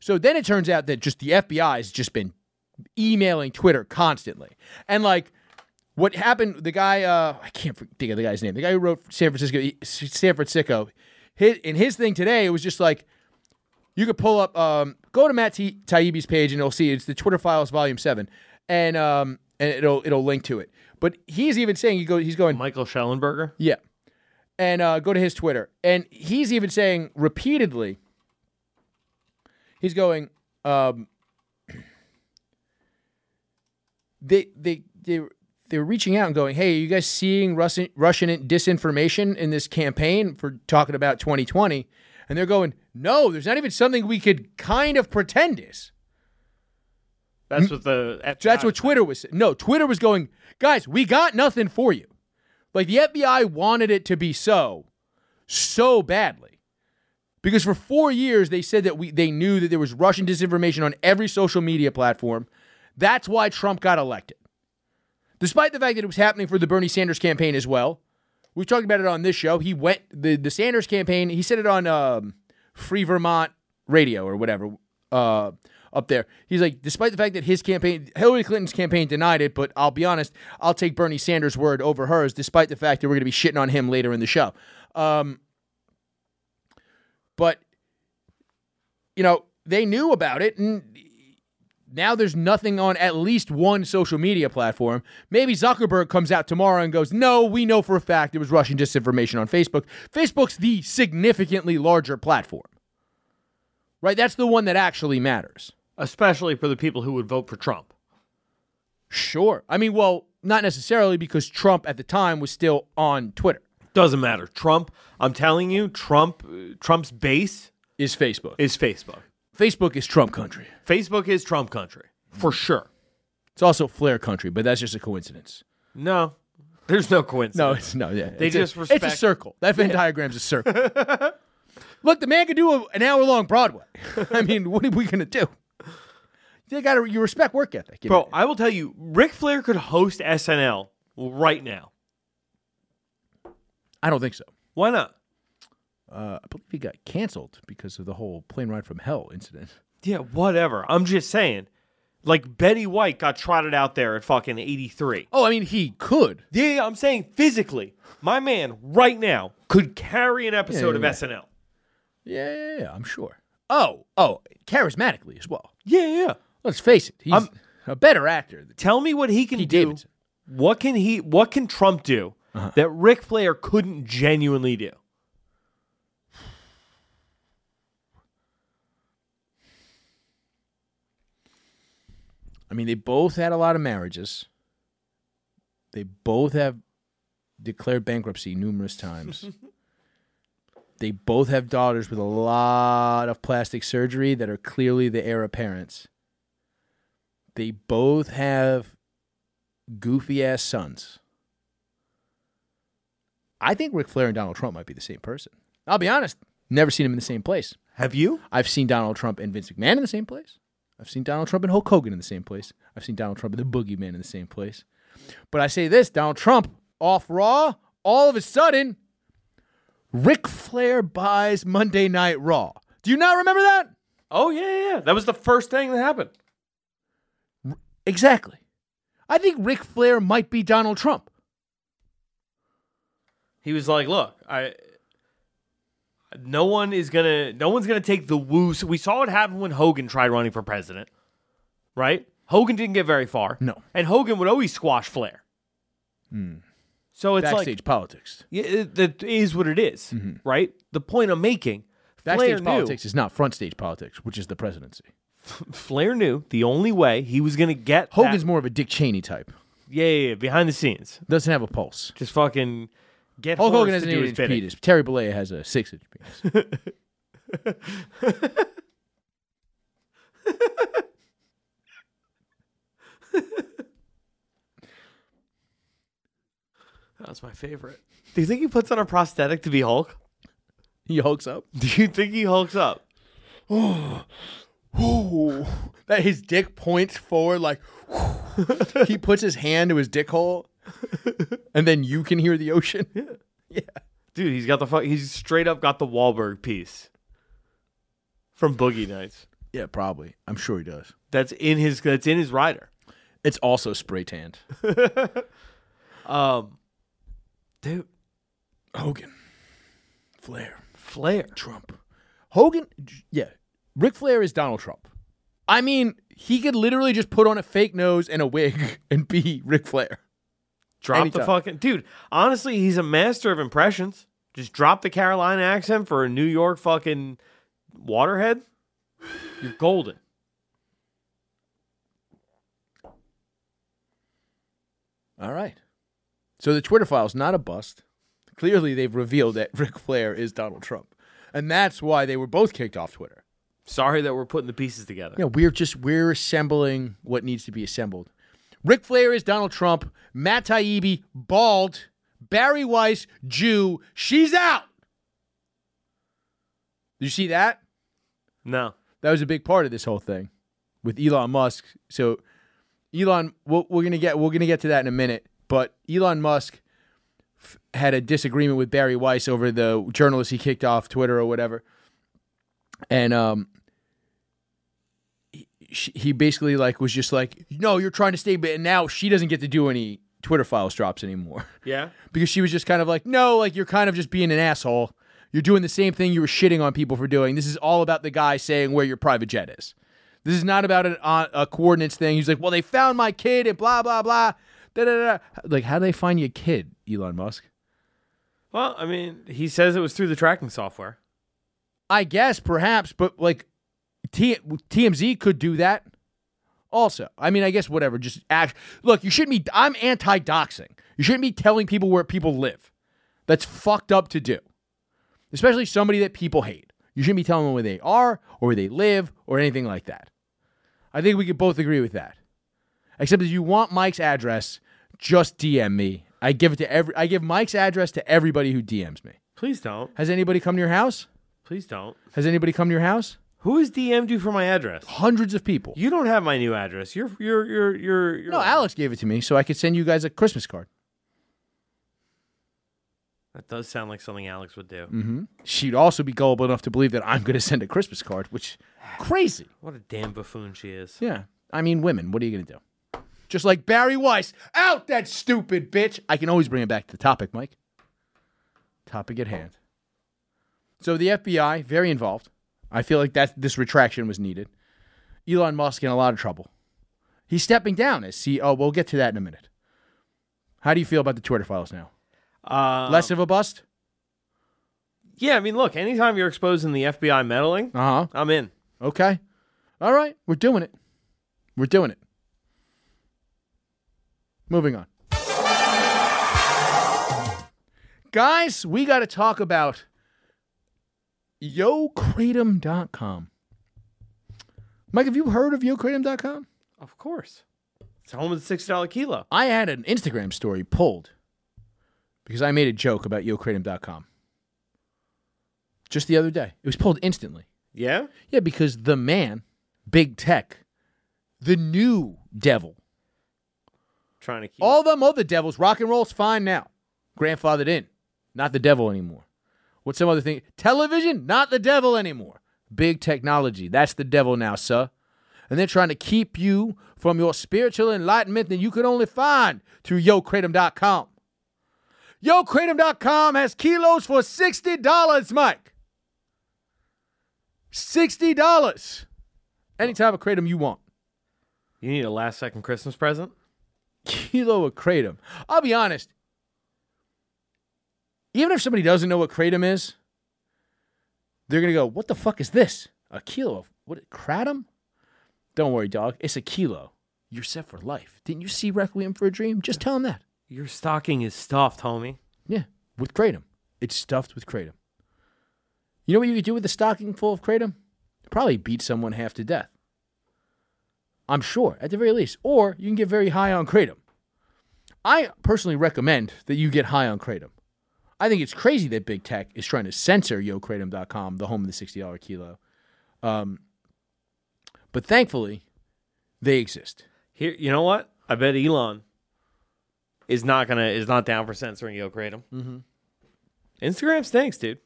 So then it turns out that just the FBI has just been emailing Twitter constantly. And, like, what happened, the guy, I can't think of the guy's name, the guy who wrote San Francisco, in his thing today, it was just like, you could pull up, go to Matt Taibbi's page, and you'll see it's the Twitter Files Volume 7. And it'll link to it. But he's even saying he's going Michael Schellenberger. Yeah, and go to his Twitter, and he's even saying repeatedly. He's going, they're reaching out and going, hey, are you guys seeing Russian disinformation in this campaign for talking about 2020? And they're going, no, there's not even something we could kind of pretend is. That's what the FBI That's what Twitter was saying. No, Twitter was going, guys, we got nothing for you. Like, the FBI wanted it to be so badly. Because for 4 years, they said that they knew that there was Russian disinformation on every social media platform. That's why Trump got elected. Despite the fact that it was happening for the Bernie Sanders campaign as well. We've talked about it on this show. He went, the Sanders campaign, he said it on Free Vermont Radio or whatever, up there. He's like, despite the fact that his campaign, Hillary Clinton's campaign denied it, but I'll be honest, I'll take Bernie Sanders' word over hers, despite the fact that we're going to be shitting on him later in the show. But, you know, they knew about it, and now there's nothing on at least one social media platform. Maybe Zuckerberg comes out tomorrow and goes, no, we know for a fact there was Russian disinformation on Facebook. Facebook's the significantly larger platform. Right? That's the one that actually matters. Especially for the people who would vote for Trump. Sure. I mean, well, not necessarily, because Trump at the time was still on Twitter. Doesn't matter. Trump, I'm telling you, Trump's base is Facebook. Facebook is Trump country. Facebook is Trump country, for sure. It's also Flair country, but that's just a coincidence. No. There's no coincidence. Yeah. It's a circle. That Venn diagram's a circle. Look, the man could do an hour-long Broadway. I mean, what are we going to do? You respect work ethic. Bro, I will tell you, Ric Flair could host SNL right now. I don't think so. Why not? I believe he got canceled because of the whole plane ride from hell incident. Yeah, whatever. I'm just saying. Like, Betty White got trotted out there at fucking 83. Oh, I mean, he could. Yeah, I'm saying physically. My man right now could carry an episode of SNL. Yeah, I'm sure. Oh, charismatically as well. Yeah. Let's face it, he's a better actor. Tell me what he can do. Davidson. What can Trump do that Ric Flair couldn't genuinely do? I mean, they both had a lot of marriages. They both have declared bankruptcy numerous times. They both have daughters with a lot of plastic surgery that are clearly the heir apparents. They both have goofy-ass sons. I think Ric Flair and Donald Trump might be the same person. I'll be honest, never seen him in the same place. Have you? I've seen Donald Trump and Vince McMahon in the same place. I've seen Donald Trump and Hulk Hogan in the same place. I've seen Donald Trump and the Boogeyman in the same place. But I say this, Donald Trump, off Raw, all of a sudden... Ric Flair buys Monday Night Raw. Do you not remember that? Oh, yeah. That was the first thing that happened. Exactly. I think Ric Flair might be Donald Trump. He was like, look, no one's going to take the woo. So we saw what happened when Hogan tried running for president, right? Hogan didn't get very far. No. And Hogan would always squash Flair. So it's backstage like, politics. Yeah, that is what it is, right? The point I'm making, Flair knew, is not front stage politics, which is the presidency. Flair knew the only way he was going to get Hogan's more of a Dick Cheney type. Yeah, behind the scenes. Doesn't have a pulse. Just fucking get Hulk Hogan has an 8-inch penis. Terry Bollea has a 6-inch penis. That's my favorite. Do you think he puts on a prosthetic to be Hulk? He hulks up? Do you think he hulks up? Oh, whoo, that his dick points forward like, whoo. He puts his hand to his dick hole, and then you can hear the ocean. Yeah. Yeah. Dude, he's got the he's straight up got the Wahlberg piece from Boogie Nights. Yeah, probably. I'm sure he does. That's in his rider. It's also spray tanned. Dude, Hogan, Flair, Trump, Hogan. Yeah, Ric Flair is Donald Trump. I mean, he could literally just put on a fake nose and a wig and be Ric Flair. Drop anytime. The fucking dude. Honestly, he's a master of impressions. Just drop the Carolina accent for a New York fucking waterhead. You're golden. All right. So the Twitter file's not a bust. Clearly, they've revealed that Ric Flair is Donald Trump. And that's why they were both kicked off Twitter. Sorry that we're putting the pieces together. Yeah, we're assembling what needs to be assembled. Ric Flair is Donald Trump. Matt Taibbi, bald. Barry Weiss, Jew. She's out. Did you see that? No. That was a big part of this whole thing with Elon Musk. So Elon, we're gonna get to that in a minute. But Elon Musk had a disagreement with Barry Weiss over the journalist he kicked off Twitter or whatever, and he basically like was just like, no, you're trying to stay, but now she doesn't get to do any Twitter files drops anymore. Yeah, because she was just kind of like, no, like you're kind of just being an asshole. You're doing the same thing you were shitting on people for doing. This is all about the guy saying where your private jet is. This is not about a coordinates thing. He's like, well, they found my kid and blah, blah, blah. Da, da, da. Like, how do they find your kid, Elon Musk? Well, I mean, he says it was through the tracking software. I guess, perhaps, but like TMZ could do that also. I mean, I guess whatever. Just act. Look, you shouldn't be. I'm anti-doxing. You shouldn't be telling people where people live. That's fucked up to do. Especially somebody that people hate. You shouldn't be telling them where they are or where they live or anything like that. I think we could both agree with that. Except if you want Mike's address, just DM me. I give Mike's address to everybody who DMs me. Please don't. Has anybody come to your house? Please don't. Has anybody come to your house? Who has DM'd you for my address? Hundreds of people. You don't have my new address. You're No, Alex gave it to me so I could send you guys a Christmas card. That does sound like something Alex would do. Mm-hmm. She'd also be gullible enough to believe that I'm going to send a Christmas card, which crazy. What a damn buffoon she is. Yeah. I mean, women, what are you going to do? Just like Barry Weiss. Out, that stupid bitch. I can always bring it back to the topic, Mike. Topic at hand. So the FBI, very involved. I feel like this retraction was needed. Elon Musk in a lot of trouble. He's stepping down as CEO. We'll get to that in a minute. How do you feel about the Twitter files now? Less of a bust? Yeah, I mean, look, anytime you're exposing the FBI meddling, I'm in. Okay. All right, we're doing it. Moving on. Guys, we got to talk about YoKratom.com. Mike, have you heard of YoKratom.com? Of course. It's home of the $6 kilo. I had an Instagram story pulled. Because I made a joke about YoKratom.com just the other day. It was pulled instantly. Yeah? Yeah, because the man, big tech, the new devil. Trying to keep... All them other devils, rock and roll's fine now. Grandfathered in. Not the devil anymore. What's some other thing? Television, not the devil anymore. Big technology, that's the devil now, sir. And they're trying to keep you from your spiritual enlightenment that you can only find through YoKratom.com. YoKratom.com has kilos for $60, Mike. $60. Any type of kratom you want. You need a last-second Christmas present? Kilo of kratom. I'll be honest. Even if somebody doesn't know what kratom is, they're going to go, what the fuck is this? A kilo of what? Kratom? Don't worry, dog. It's a kilo. You're set for life. Didn't you see Requiem for a Dream? Just tell them that. Your stocking is stuffed, homie. Yeah, with kratom. It's stuffed with kratom. You know what you could do with a stocking full of kratom? Probably beat someone half to death. I'm sure, at the very least. Or you can get very high on kratom. I personally recommend that you get high on kratom. I think it's crazy that big tech is trying to censor YoKratom.com, the home of the $60 kilo. But thankfully, they exist. Here, you know what? I bet Elon is not down for censoring Yo Kratom. Mm-hmm. Instagram stinks, dude.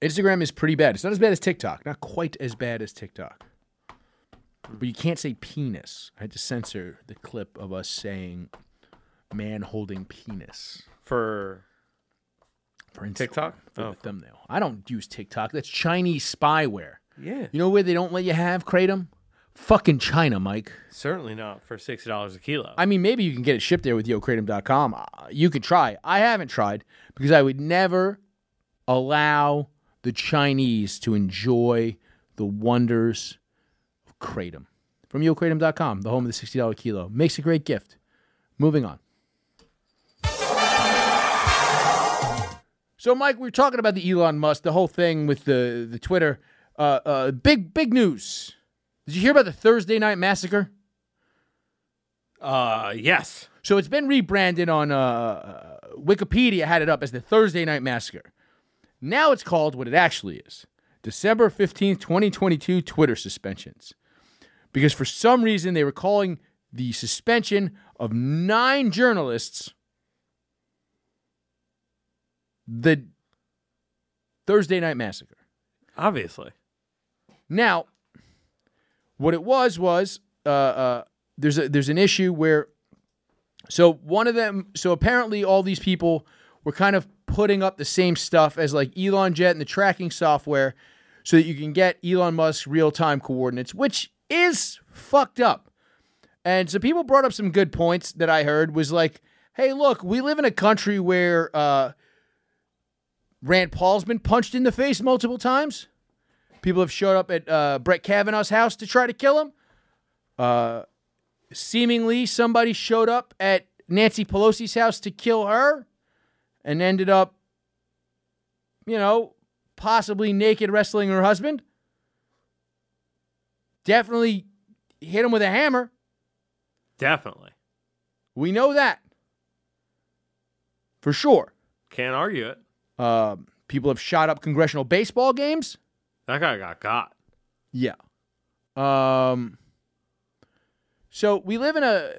Instagram is pretty bad. It's not as bad as TikTok. Not quite as bad as TikTok. But you can't say penis. I had to censor the clip of us saying man holding penis. For Instagram, TikTok? For the thumbnail. I don't use TikTok. That's Chinese spyware. Yeah. You know where they don't let you have Kratom? Fucking China, Mike. Certainly not for $60 a kilo. I mean, maybe you can get it shipped there with YoKratom.com. You could try. I haven't tried because I would never allow the Chinese to enjoy the wonders of Kratom. From YoKratom.com, the home of the $60 kilo. Makes a great gift. Moving on. So, Mike, we were talking about the Elon Musk, the whole thing with the Twitter. Big news. Did you hear about the Thursday Night Massacre? Yes. So it's been rebranded on Wikipedia. Had it up as the Thursday Night Massacre. Now it's called what it actually is: December 15th, 2022 Twitter suspensions. Because for some reason they were calling the suspension of 9 journalists the Thursday Night Massacre. Obviously. Now, what it was there's an issue where, so one of them, so apparently all these people were kind of putting up the same stuff as like ElonJet and the tracking software so that you can get Elon Musk's real-time coordinates, which is fucked up. And so people brought up some good points that I heard was like, hey, look, we live in a country where Rand Paul's been punched in the face multiple times. People have showed up at Brett Kavanaugh's house to try to kill him. Seemingly, somebody showed up at Nancy Pelosi's house to kill her and ended up, you know, possibly naked wrestling her husband. Definitely hit him with a hammer. Definitely. We know that. For sure. Can't argue it. People have shot up congressional baseball games. That guy got caught. Yeah. So we live in a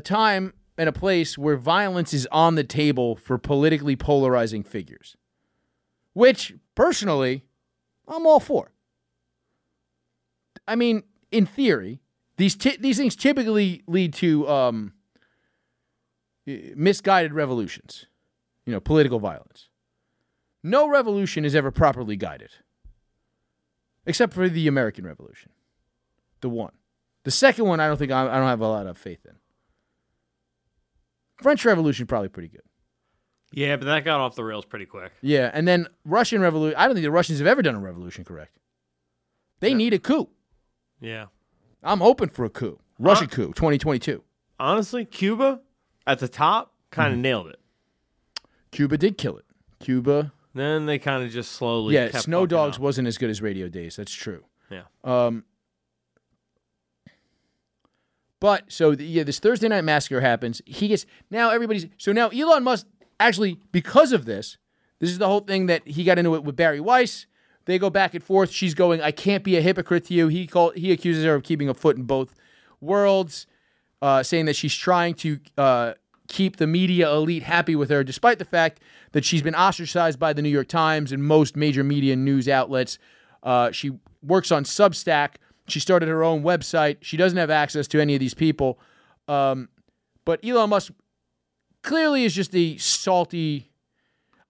time and a place where violence is on the table for politically polarizing figures, which, personally, I'm all for. I mean, in theory, these things typically lead to misguided revolutions, you know, political violence. No revolution is ever properly guided. Except for the American Revolution. The one. The second one, I don't have a lot of faith in. French Revolution, probably pretty good. Yeah, but that got off the rails pretty quick. Yeah, and then Russian Revolution. I don't think the Russians have ever done a revolution correct. They need a coup. Yeah. I'm hoping for a coup. Russian coup, 2022. Honestly, Cuba, at the top, kind of nailed it. Cuba did kill it. Cuba... Then they kind of just slowly kept Snow Dogs wasn't as good as Radio Days. That's true. Yeah. This Thursday Night Massacre happens. Now Elon Musk, actually, because of this is the whole thing that he got into it with Barry Weiss. They go back and forth. She's going, I can't be a hypocrite to you. He accuses her of keeping a foot in both worlds, saying that she's trying to... keep the media elite happy with her, despite the fact that she's been ostracized by the New York Times and most major media news outlets. She works on Substack. She started her own website. She doesn't have access to any of these people. But Elon Musk clearly is just a salty...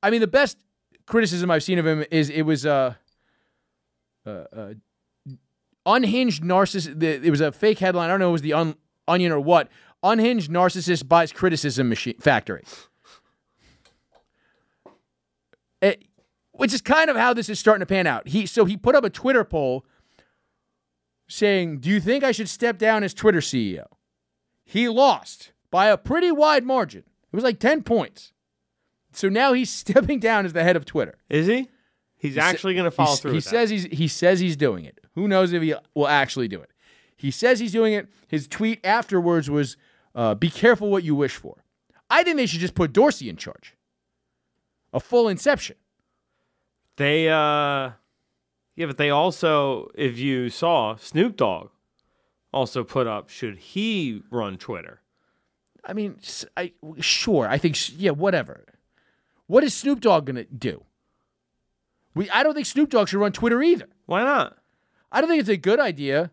I mean, the best criticism I've seen of him is it was unhinged narcissist... It was a fake headline. I don't know if it was the Onion or what... Unhinged narcissist buys criticism factory. Which is kind of how this is starting to pan out. He put up a Twitter poll saying, do you think I should step down as Twitter CEO? He lost by a pretty wide margin. It was like 10 points. So now he's stepping down as the head of Twitter. Is he? He's actually going to follow through with that. He says he's doing it. Who knows if he will actually do it. He says he's doing it. His tweet afterwards was, be careful what you wish for. I think they should just put Dorsey in charge. A full inception. They, but they also, if you saw, Snoop Dogg also put up should he run Twitter. I mean, sure. I think, yeah, whatever. What is Snoop Dogg going to do? I don't think Snoop Dogg should run Twitter either. Why not? I don't think it's a good idea.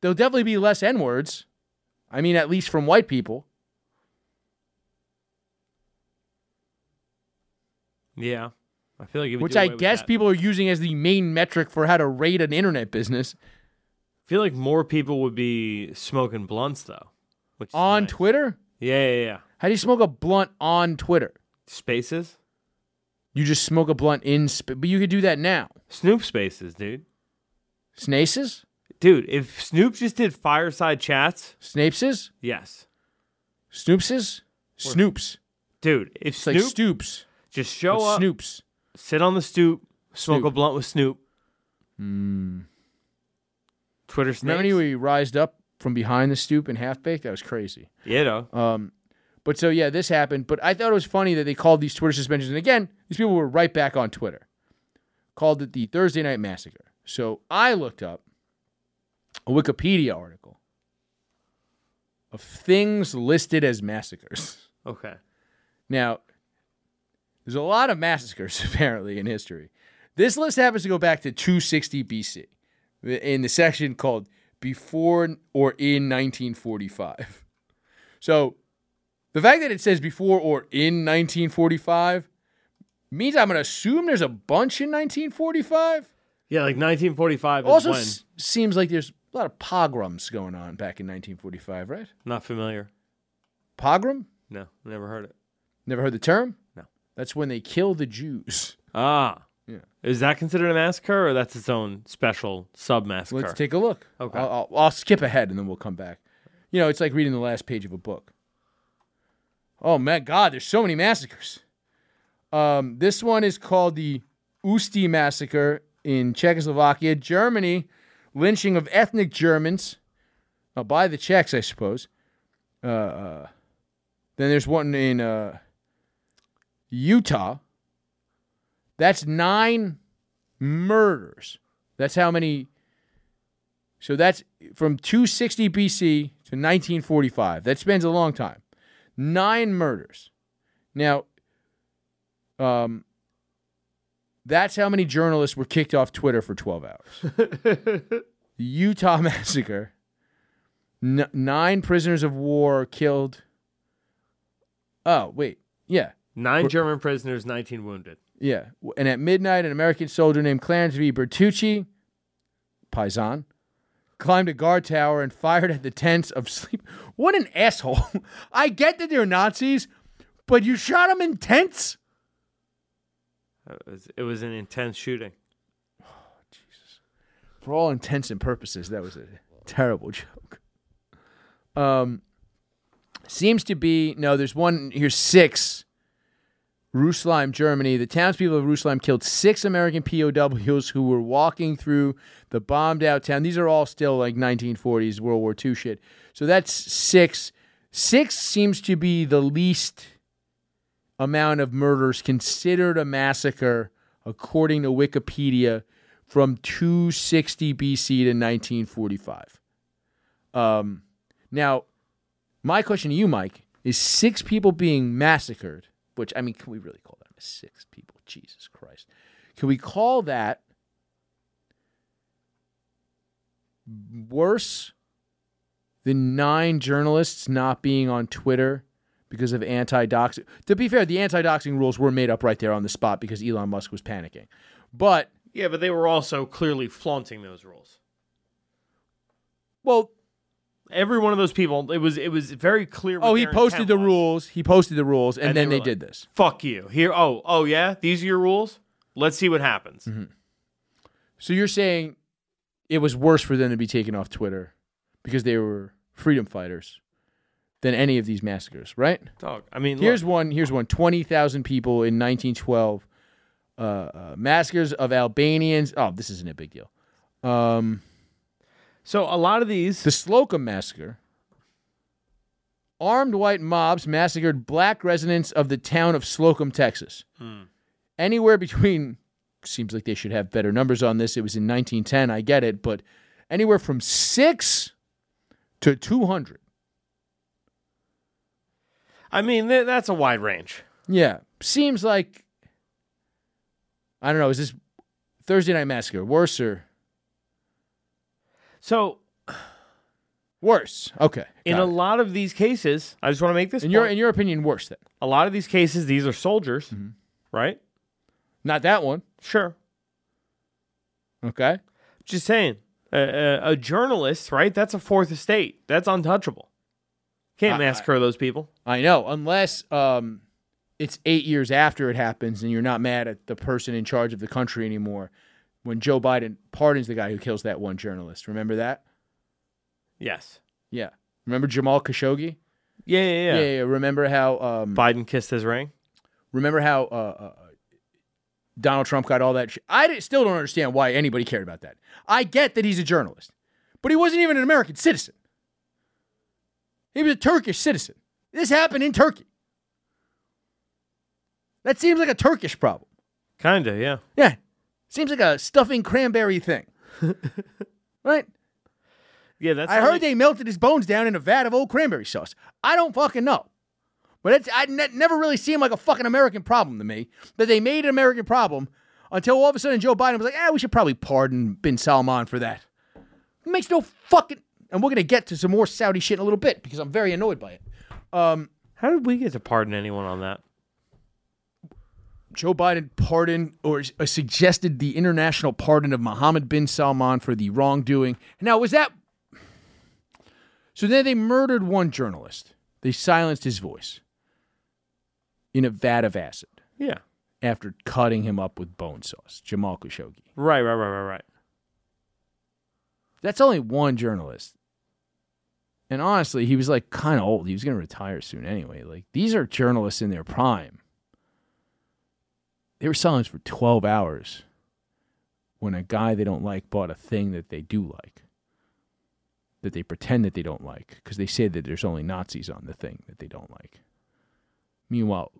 There'll definitely be less N-words. I mean, at least from white people. Yeah. I feel like it would which I guess people are using as the main metric for how to rate an internet business. I feel like more people would be smoking blunts, though. Which on nice. Twitter? Yeah. How do you smoke a blunt on Twitter? Spaces? You just smoke a blunt in space. But you could do that now. Snoop Spaces, dude. Snaces? Dude, if Snoop just did fireside chats. Snapeses? Yes. Snoopses? Snoops. Dude, if Snoop. It's like Stoops. Just show up. Snoops. Sit on the stoop. Smoke a blunt with Snoop. Twitter snakes. Remember when we rised up from behind the stoop and half-baked? That was crazy. Yeah, though. But so, yeah, this happened. But I thought it was funny that they called these Twitter suspensions. And again, these people were right back on Twitter. Called it the Thursday Night Massacre. So I looked up a Wikipedia article of things listed as massacres. Okay. Now... there's a lot of massacres, apparently, in history. This list happens to go back to 260 BC in the section called Before or in 1945. So the fact that it says before or in 1945 means I'm going to assume there's a bunch in 1945. Yeah, like 1945 also is when. Also seems like there's a lot of pogroms going on back in 1945, right? Not familiar. Pogrom? No, never heard it. Never heard the term? That's when they kill the Jews. Ah. Yeah. Is that considered a massacre, or that's its own special sub-massacre? Let's take a look. Okay. I'll skip ahead, and then we'll come back. You know, it's like reading the last page of a book. Oh, my God, there's so many massacres. This one is called the Usti Massacre in Czechoslovakia, Germany. Lynching of ethnic Germans. By the Czechs, I suppose. Then there's one in... Utah. That's 9 murders. That's how many. So that's from 260 BC to 1945. That spans a long time. 9 murders. Now, that's how many journalists were kicked off Twitter for 12 hours. Utah massacre. 9 prisoners of war killed. Oh, wait. Yeah. 9 German prisoners, 19 wounded. Yeah. And at midnight, an American soldier named Clarence V. Bertucci, Paisan, climbed a guard tower and fired at the tents of sleep. What an asshole. I get that they're Nazis, but you shot them in tents? It was an intense shooting. Oh, Jesus. For all intents and purposes, that was a terrible joke. Seems to be... No, there's one... Here's 6... Rüsselsheim, Germany. The townspeople of Rüsselsheim killed 6 American POWs who were walking through the bombed-out town. These are all still like 1940s World War II shit. So that's 6. 6 seems to be the least amount of murders considered a massacre, according to Wikipedia, from 260 BC to 1945. Now, my question to you, Mike, is 6 people being massacred... which, I mean, can we really call that 6 people? Jesus Christ. Can we call that worse than 9 journalists not being on Twitter because of anti-doxing? To be fair, the anti-doxing rules were made up right there on the spot because Elon Musk was panicking. But... yeah, but they were also clearly flaunting those rules. Well... every one of those people, it was very clear. Oh, he posted the rules. He posted the rules, and then they did this. Fuck you. Here. Oh, yeah. These are your rules. Let's see what happens. Mm-hmm. So you're saying it was worse for them to be taken off Twitter because they were freedom fighters than any of these massacres, right? Dog. I mean, here's one. 20,000 people in 1912. Massacres of Albanians. Oh, this isn't a big deal. So a lot of these... the Slocum Massacre. Armed white mobs massacred black residents of the town of Slocum, Texas. Anywhere between... seems like they should have better numbers on this. It was in 1910. I get it. But anywhere from 6 to 200. I mean, that's a wide range. Yeah. Seems like, I don't know, is this Thursday Night Massacre worse or? So, worse. Okay. In a lot of these cases, I just want to make this point. In your opinion, worse then? A lot of these cases, these are soldiers, mm-hmm. right? Not that one. Sure. Okay. Just saying, a journalist, right? That's a fourth estate. That's untouchable. Can't massacre those people. I know, unless it's 8 years after it happens and you're not mad at the person in charge of the country anymore when Joe Biden pardons the guy who kills that one journalist. Remember that? Yes. Yeah. Remember Jamal Khashoggi? Yeah. Remember how... Biden kissed his ring? Remember how Donald Trump got all that shit? I still don't understand why anybody cared about that. I get that he's a journalist, but he wasn't even an American citizen. He was a Turkish citizen. This happened in Turkey. That seems like a Turkish problem. Kinda, yeah. Yeah. Seems like a stuffing cranberry thing. Right? Yeah, that's... I heard they melted his bones down in a vat of old cranberry sauce. I don't fucking know. But it never really seemed like a fucking American problem to me, that they made an American problem until all of a sudden Joe Biden was like, we should probably pardon bin Salman for that. It makes no fucking... And we're going to get to some more Saudi shit in a little bit because I'm very annoyed by it. How did we get to pardon anyone on that? Joe Biden pardoned or suggested the international pardon of Mohammed bin Salman for the wrongdoing. Now, was that... So then they murdered one journalist. They silenced his voice in a vat of acid. Yeah. After cutting him up with bone sauce. Jamal Khashoggi. Right. That's only one journalist. And honestly, he was like kind of old. He was going to retire soon anyway. Like, these are journalists in their prime. They were silenced for 12 hours when a guy they don't like bought a thing that they do like, that they pretend that they don't like, because they say that there's only Nazis on the thing that they don't like. Meanwhile,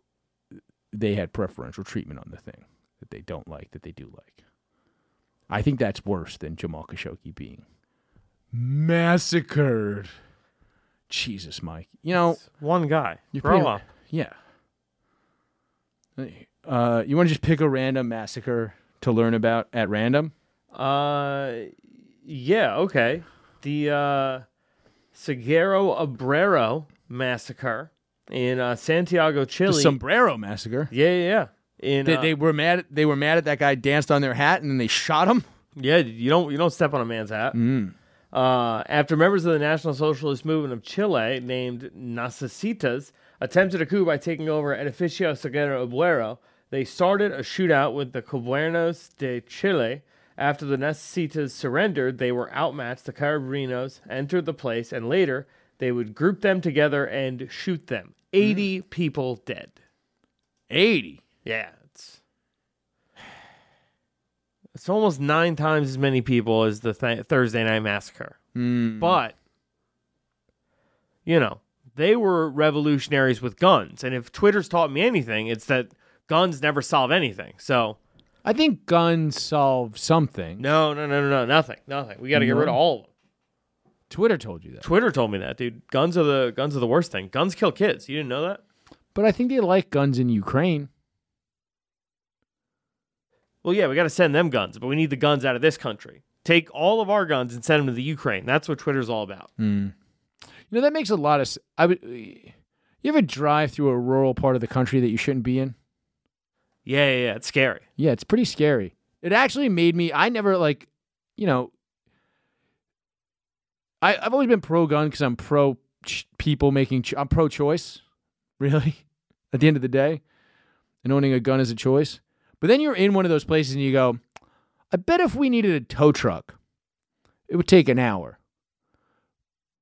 they had preferential treatment on the thing that they don't like, that they do like. I think that's worse than Jamal Khashoggi being massacred. Jesus, Mike. You know, it's one guy. Grow up. Yeah. You want to just pick a random massacre to learn about at random? Yeah, okay. The Sagero Obrero massacre in Santiago, Chile. The Sombrero massacre. Yeah. In, they were mad at that guy danced on their hat and then they shot him? Yeah, you don't step on a man's hat. Mm. After members of the National Socialist Movement of Chile named Nacissitas attempted a coup by taking over Edificio Sagero Obrero, they started a shootout with the Cobreros de Chile. After the Nacissitas surrendered, they were outmatched. The Carabineros entered the place, and later they would group them together and shoot them. 80 people dead. 80? Yeah, it's almost 9 times as many people as the Thursday Night Massacre. Mm. But, you know, they were revolutionaries with guns. And if Twitter's taught me anything, it's that guns never solve anything. So I think guns solve something. No, nothing. We got to get rid of all of them. Twitter told you that. Twitter told me that, dude. Guns are the worst thing. Guns kill kids. You didn't know that? But I think they like guns in Ukraine. Well, yeah, we got to send them guns, but we need the guns out of this country. Take all of our guns and send them to the Ukraine. That's what Twitter's all about. Mm. You know, that makes a lot of sense. You ever drive through a rural part of the country that you shouldn't be in? Yeah, it's scary. Yeah, it's pretty scary. It actually made me... I never, like, you know... I've always been pro-gun because I'm pro-people making... I'm pro-choice, really, at the end of the day. And owning a gun is a choice. But then you're in one of those places and you go, I bet if we needed a tow truck, it would take an hour.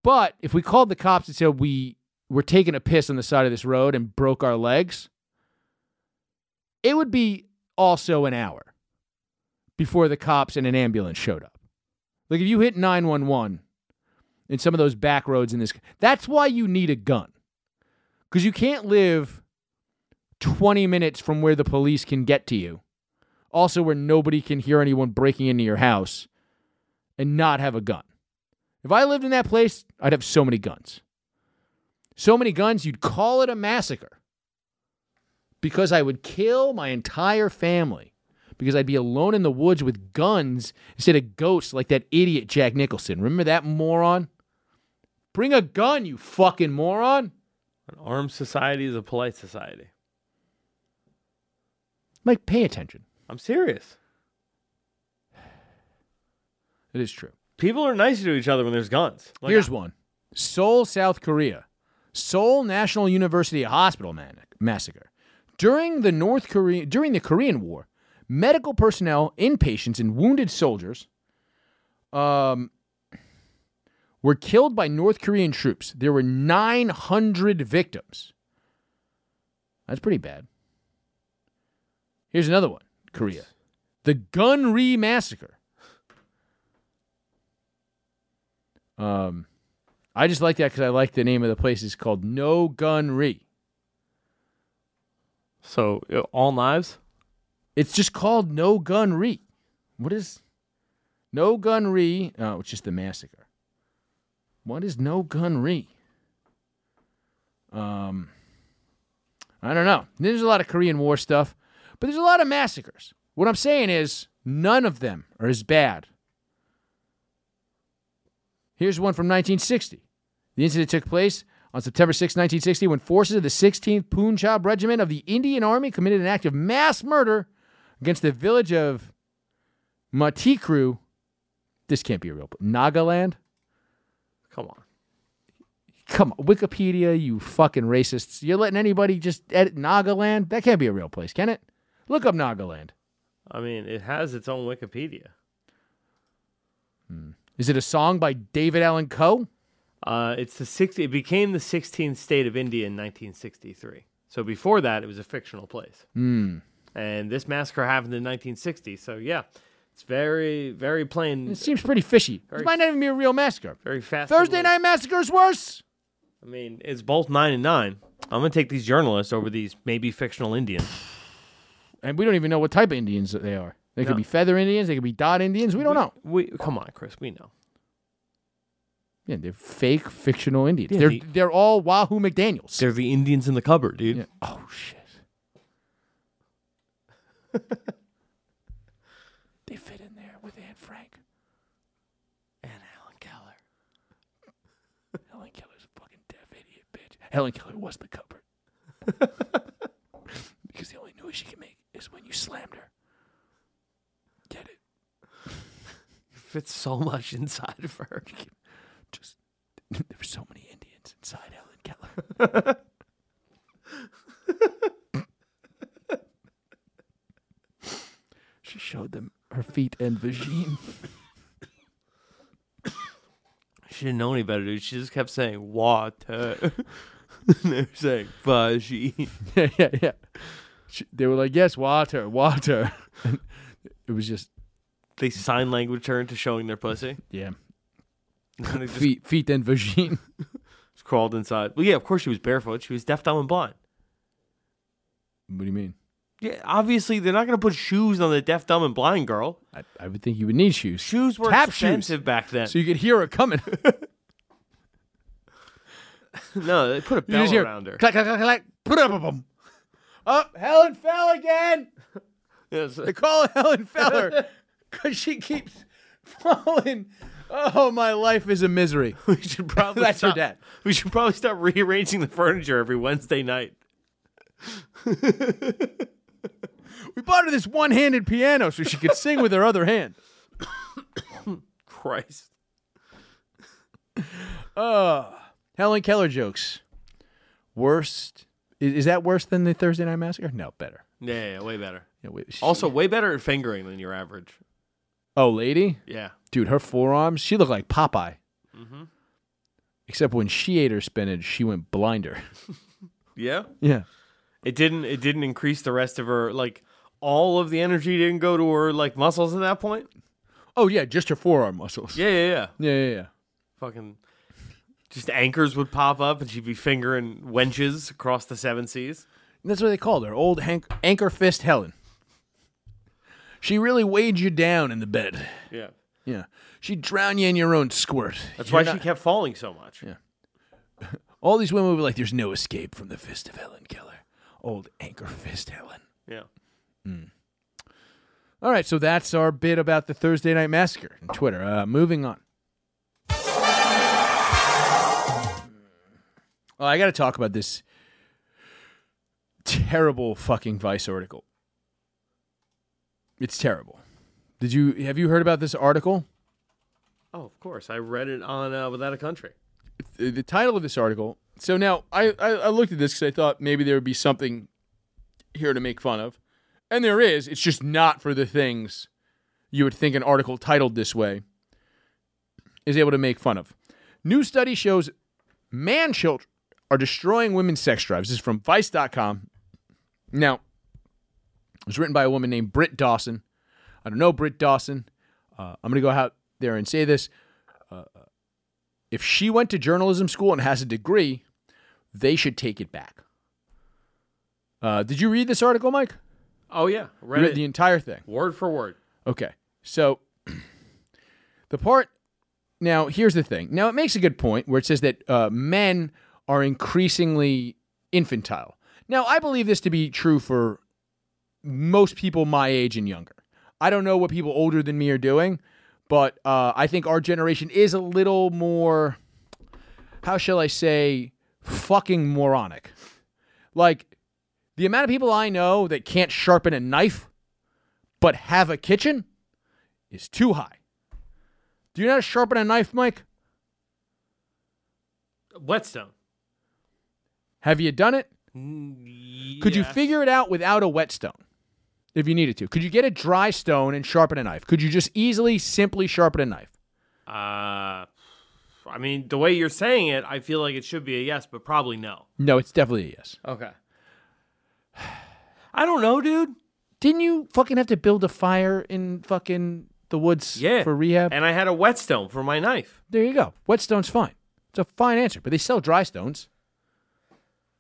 But if we called the cops and said we were taking a piss on the side of this road and broke our legs, it would be also an hour before the cops and an ambulance showed up. Like if you hit 911 in some of those back roads in this, that's why you need a gun. Because you can't live 20 minutes from where the police can get to you. Also where nobody can hear anyone breaking into your house and not have a gun. If I lived in that place, I'd have so many guns. So many guns, you'd call it a massacre. Because I would kill my entire family. Because I'd be alone in the woods with guns instead of ghosts like that idiot Jack Nicholson. Remember that moron? Bring a gun, you fucking moron. An armed society is a polite society. Mike, pay attention. I'm serious. It is true. People are nice to each other when there's guns. Like, here's one. Seoul, South Korea. Seoul National University Hospital massacre. During the Korean War, medical personnel, inpatients, and wounded soldiers were killed by North Korean troops. There were 900 victims. That's pretty bad. Here's another one, Korea. The Gunri Massacre. I just like that because I like the name of the place. It's called No Gunri. So, all knives? It's just called No Gunri. What is No Gunri? Oh, it's just the massacre. What is No Gunri? I don't know. There's a lot of Korean War stuff, but there's a lot of massacres. What I'm saying is none of them are as bad. Here's one from 1960. The incident took place on September 6, 1960, when forces of the 16th Punjab Regiment of the Indian Army committed an act of mass murder against the village of Matikru. This can't be real. Nagaland? Come on. Come on. Wikipedia, you fucking racists. You're letting anybody just edit Nagaland? That can't be a real place, can it? Look up Nagaland. I mean, it has its own Wikipedia. Is it a song by David Allan Coe? It became the 16th state of India in 1963. So before that, it was a fictional place. And this massacre happened in 1960. So yeah, it's very, very plain. It seems pretty fishy. It might not even be a real massacre. Very fast. Thursday Night Massacre is worse. I mean, it's both 9 and 9. I'm gonna take these journalists over these maybe fictional Indians. And we don't even know what type of Indians they are. They could be feather Indians. They could be dot Indians. We don't know. Come on, Chris. We know. Yeah, they're fake, fictional Indians. Yeah, they're all Wahoo McDaniels. They're the Indians in the cupboard, dude. Yeah. Oh, shit. They fit in there with Anne Frank. And Helen Keller. Helen Keller's a fucking deaf idiot, bitch. Helen Keller was the cupboard. Because the only noise she can make is when you slammed her. Get it? It fits so much inside of her. Just there were so many Indians inside Helen Keller. She showed them her feet and vagine. She didn't know any better, dude. She just kept saying water. They were saying vagine. Yeah. They were like, yes, water. And it was just they sign language turned to showing their pussy. Yeah. feet and vagine. Just crawled inside. Well, yeah, of course she was barefoot. She was deaf, dumb, and blind. What do you mean? Yeah, obviously they're not going to put shoes on the deaf, dumb, and blind girl. I would think you would need shoes. Shoes were expensive back then, so you could hear her coming. No, they put a bell around her. Clack, clack, clack, clack. Put up a bum. Up, Helen fell again. Yes, they call it Helen Feller because she keeps falling. Oh, my life is a misery. We should probably that's her dad. We should probably stop rearranging the furniture every Wednesday night. We bought her this one-handed piano so she could sing with her other hand. Christ. Helen Keller jokes. Worst. Is that worse than the Thursday Night Massacre? No, better. Yeah, way better. Yeah, way better at fingering than your average. Oh, lady? Yeah. Dude, her forearms, she looked like Popeye. Mm-hmm. Except when she ate her spinach, she went blinder. Yeah? Yeah. It didn't increase the rest of her, like, all of the energy didn't go to her, like, muscles at that point? Oh, yeah, just her forearm muscles. Yeah. Fucking just anchors would pop up and she'd be fingering wenches across the 7 seas. And that's what they called her, old anchor fist Helen. She really weighed you down in the bed. Yeah. Yeah. She'd drown you in your own squirt. That's why she kept falling so much. Yeah. All these women would be like, there's no escape from the fist of Helen Keller. Old anchor fist Helen. Yeah. Mm. All right, so that's our bit about the Thursday Night Massacre on Twitter. Moving on. Oh, I got to talk about this terrible fucking Vice article. It's terrible. Have you heard about this article? Oh, of course. I read it on Without a Country. The title of this article. So now I looked at this because I thought maybe there would be something here to make fun of. And there is. It's just not for the things you would think an article titled this way is able to make fun of. New study shows man children are destroying women's sex drives. This is from Vice.com. Now, it was written by a woman named Britt Dawson. I don't know Britt Dawson. I'm going to go out there and say this. If she went to journalism school and has a degree, they should take it back. Did you read this article, Mike? Oh, yeah. Read the entire thing. Word for word. Okay. So, the part... Now, here's the thing. Now, it makes a good point where it says that men are increasingly infantile. Now, I believe this to be true for most people my age and younger. I don't know what people older than me are doing, but I think our generation is a little more... How shall I say? Fucking moronic. Like... The amount of people I know that can't sharpen a knife but have a kitchen is too high. Do you know how to sharpen a knife, Mike? Whetstone. Have you done it? Yes. Could you figure it out without a whetstone if you needed to? Could you get a dry stone and sharpen a knife? Could you just easily, simply sharpen a knife? I mean, the way you're saying it, I feel like it should be a yes, but probably no. No, it's definitely a yes. Okay. I don't know, dude. Didn't you fucking have to build a fire in fucking the woods for rehab? And I had a whetstone for my knife. There you go. Whetstone's fine. It's a fine answer, but they sell dry stones.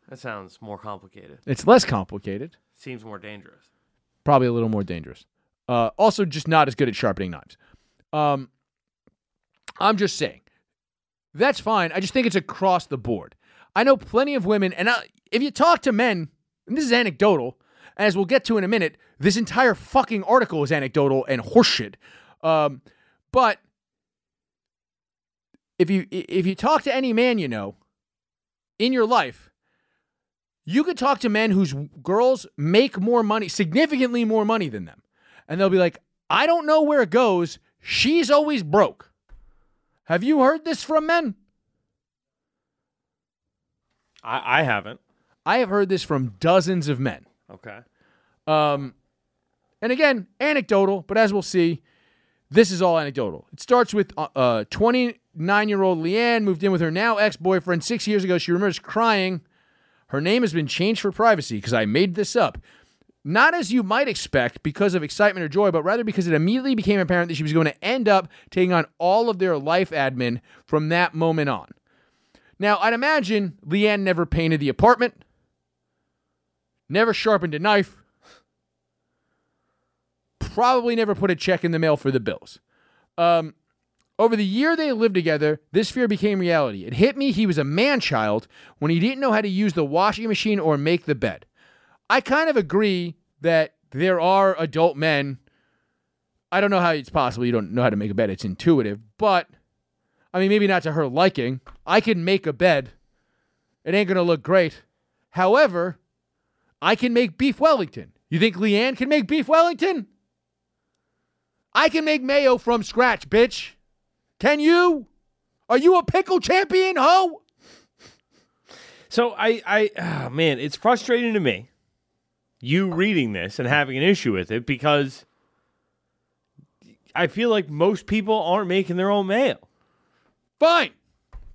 That sounds more complicated. It's less complicated. Seems more dangerous. Probably a little more dangerous. Also, just not as good at sharpening knives. I'm just saying. That's fine. I just think it's across the board. I know plenty of women, and if you talk to men, and this is anecdotal, as we'll get to in a minute, this entire fucking article is anecdotal and horseshit. But if you talk to any man you know in your life, you could talk to men whose girls make more money, significantly more money than them. And they'll be like, I don't know where it goes. She's always broke. Have you heard this from men? I haven't. I have heard this from dozens of men. Okay. And again, anecdotal, but as we'll see, this is all anecdotal. It starts with 29-year-old Leanne moved in with her now ex-boyfriend 6 years ago. She remembers crying. Her name has been changed for privacy because I made this up. Not as you might expect because of excitement or joy, but rather because it immediately became apparent that she was going to end up taking on all of their life admin from that moment on. Now, I'd imagine Leanne never painted the apartment. Never sharpened a knife. Probably never put a check in the mail for the bills. Over the year they lived together, this fear became reality. It hit me he was a man-child when he didn't know how to use the washing machine or make the bed. I kind of agree that there are adult men. I don't know how it's possible you don't know how to make a bed. It's intuitive, but... I mean, maybe not to her liking. I can make a bed. It ain't going to look great. However, I can make beef Wellington. You think Leanne can make beef Wellington? I can make mayo from scratch, bitch. Can you? Are you a pickle champion, ho? So I man, it's frustrating to me, you reading this and having an issue with it, because I feel like most people aren't making their own mayo. Fine,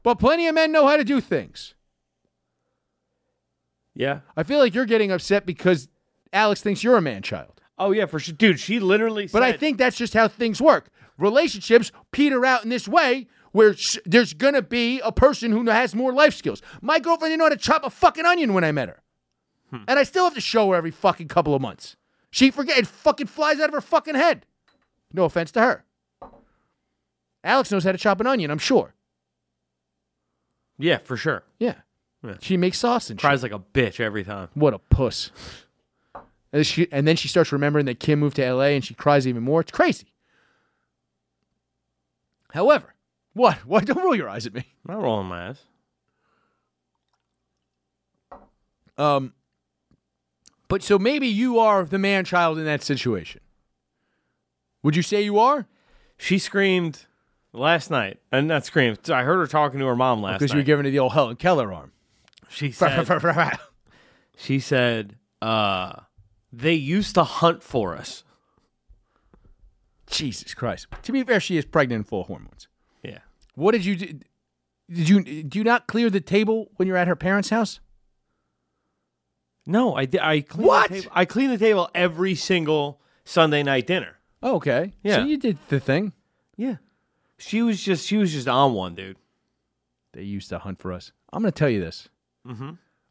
but plenty of men know how to do things. Yeah. I feel like you're getting upset because Alex thinks you're a man-child. Oh, yeah, for sure. Dude, she literally said... But I think that's just how things work. Relationships peter out in this way where there's going to be a person who has more life skills. My girlfriend didn't know how to chop a fucking onion when I met her. And I still have to show her every fucking couple of months. She forgets. It fucking flies out of her fucking head. No offense to her. Alex knows how to chop an onion, I'm sure. Yeah, for sure. Yeah. Yeah. She makes sauce and cries like a bitch every time. What a puss. And then she starts remembering that Kim moved to L.A. and she cries even more. It's crazy. However, what? Why don't roll your eyes at me? I'm not rolling my eyes. But so maybe you are the man-child in that situation. Would you say you are? She screamed last night. And not screamed. I heard her talking to her mom last night. Because you were giving her the old Helen Keller arm. She said, she said, they used to hunt for us. Jesus Christ. To be fair, she is pregnant and full of hormones. Yeah. What did you do? Do you not clear the table when you're at her parents' house? No, I clean what? The table. I clean the table every single Sunday night dinner. Oh, okay. Yeah. So you did the thing. Yeah. She was just on one, dude. They used to hunt for us. I'm going to tell you this. Mm-hmm.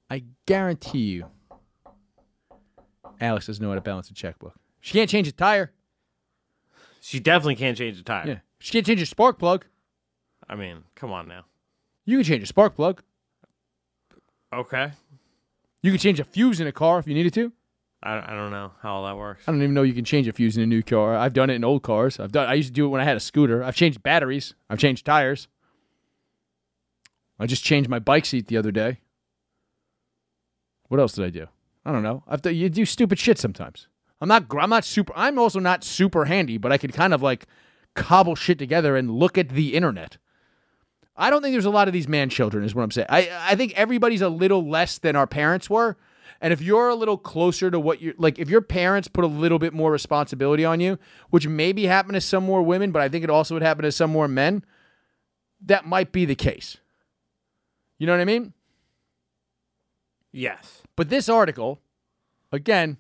I guarantee you Alex doesn't know how to balance a checkbook. She can't change a tire. She definitely can't change a tire. Yeah. She can't change a spark plug. I mean, come on now. You can change a spark plug. Okay. You can change a fuse in a car if you needed to. I don't know how all that works. I don't even know you can change a fuse in a new car. I've done it in old cars. I used to do it when I had a scooter. I've changed batteries. I've changed tires. I just changed my bike seat the other day. What else did I do? I don't know. You do stupid shit sometimes. I'm also not super handy, but I could kind of like cobble shit together and look at the internet. I don't think there's a lot of these man children is what I'm saying. I think everybody's a little less than our parents were. And if you're a little closer to what you're like, if your parents put a little bit more responsibility on you, which maybe happened to some more women, but I think it also would happen to some more men, that might be the case. You know what I mean? Yes. But this article, again,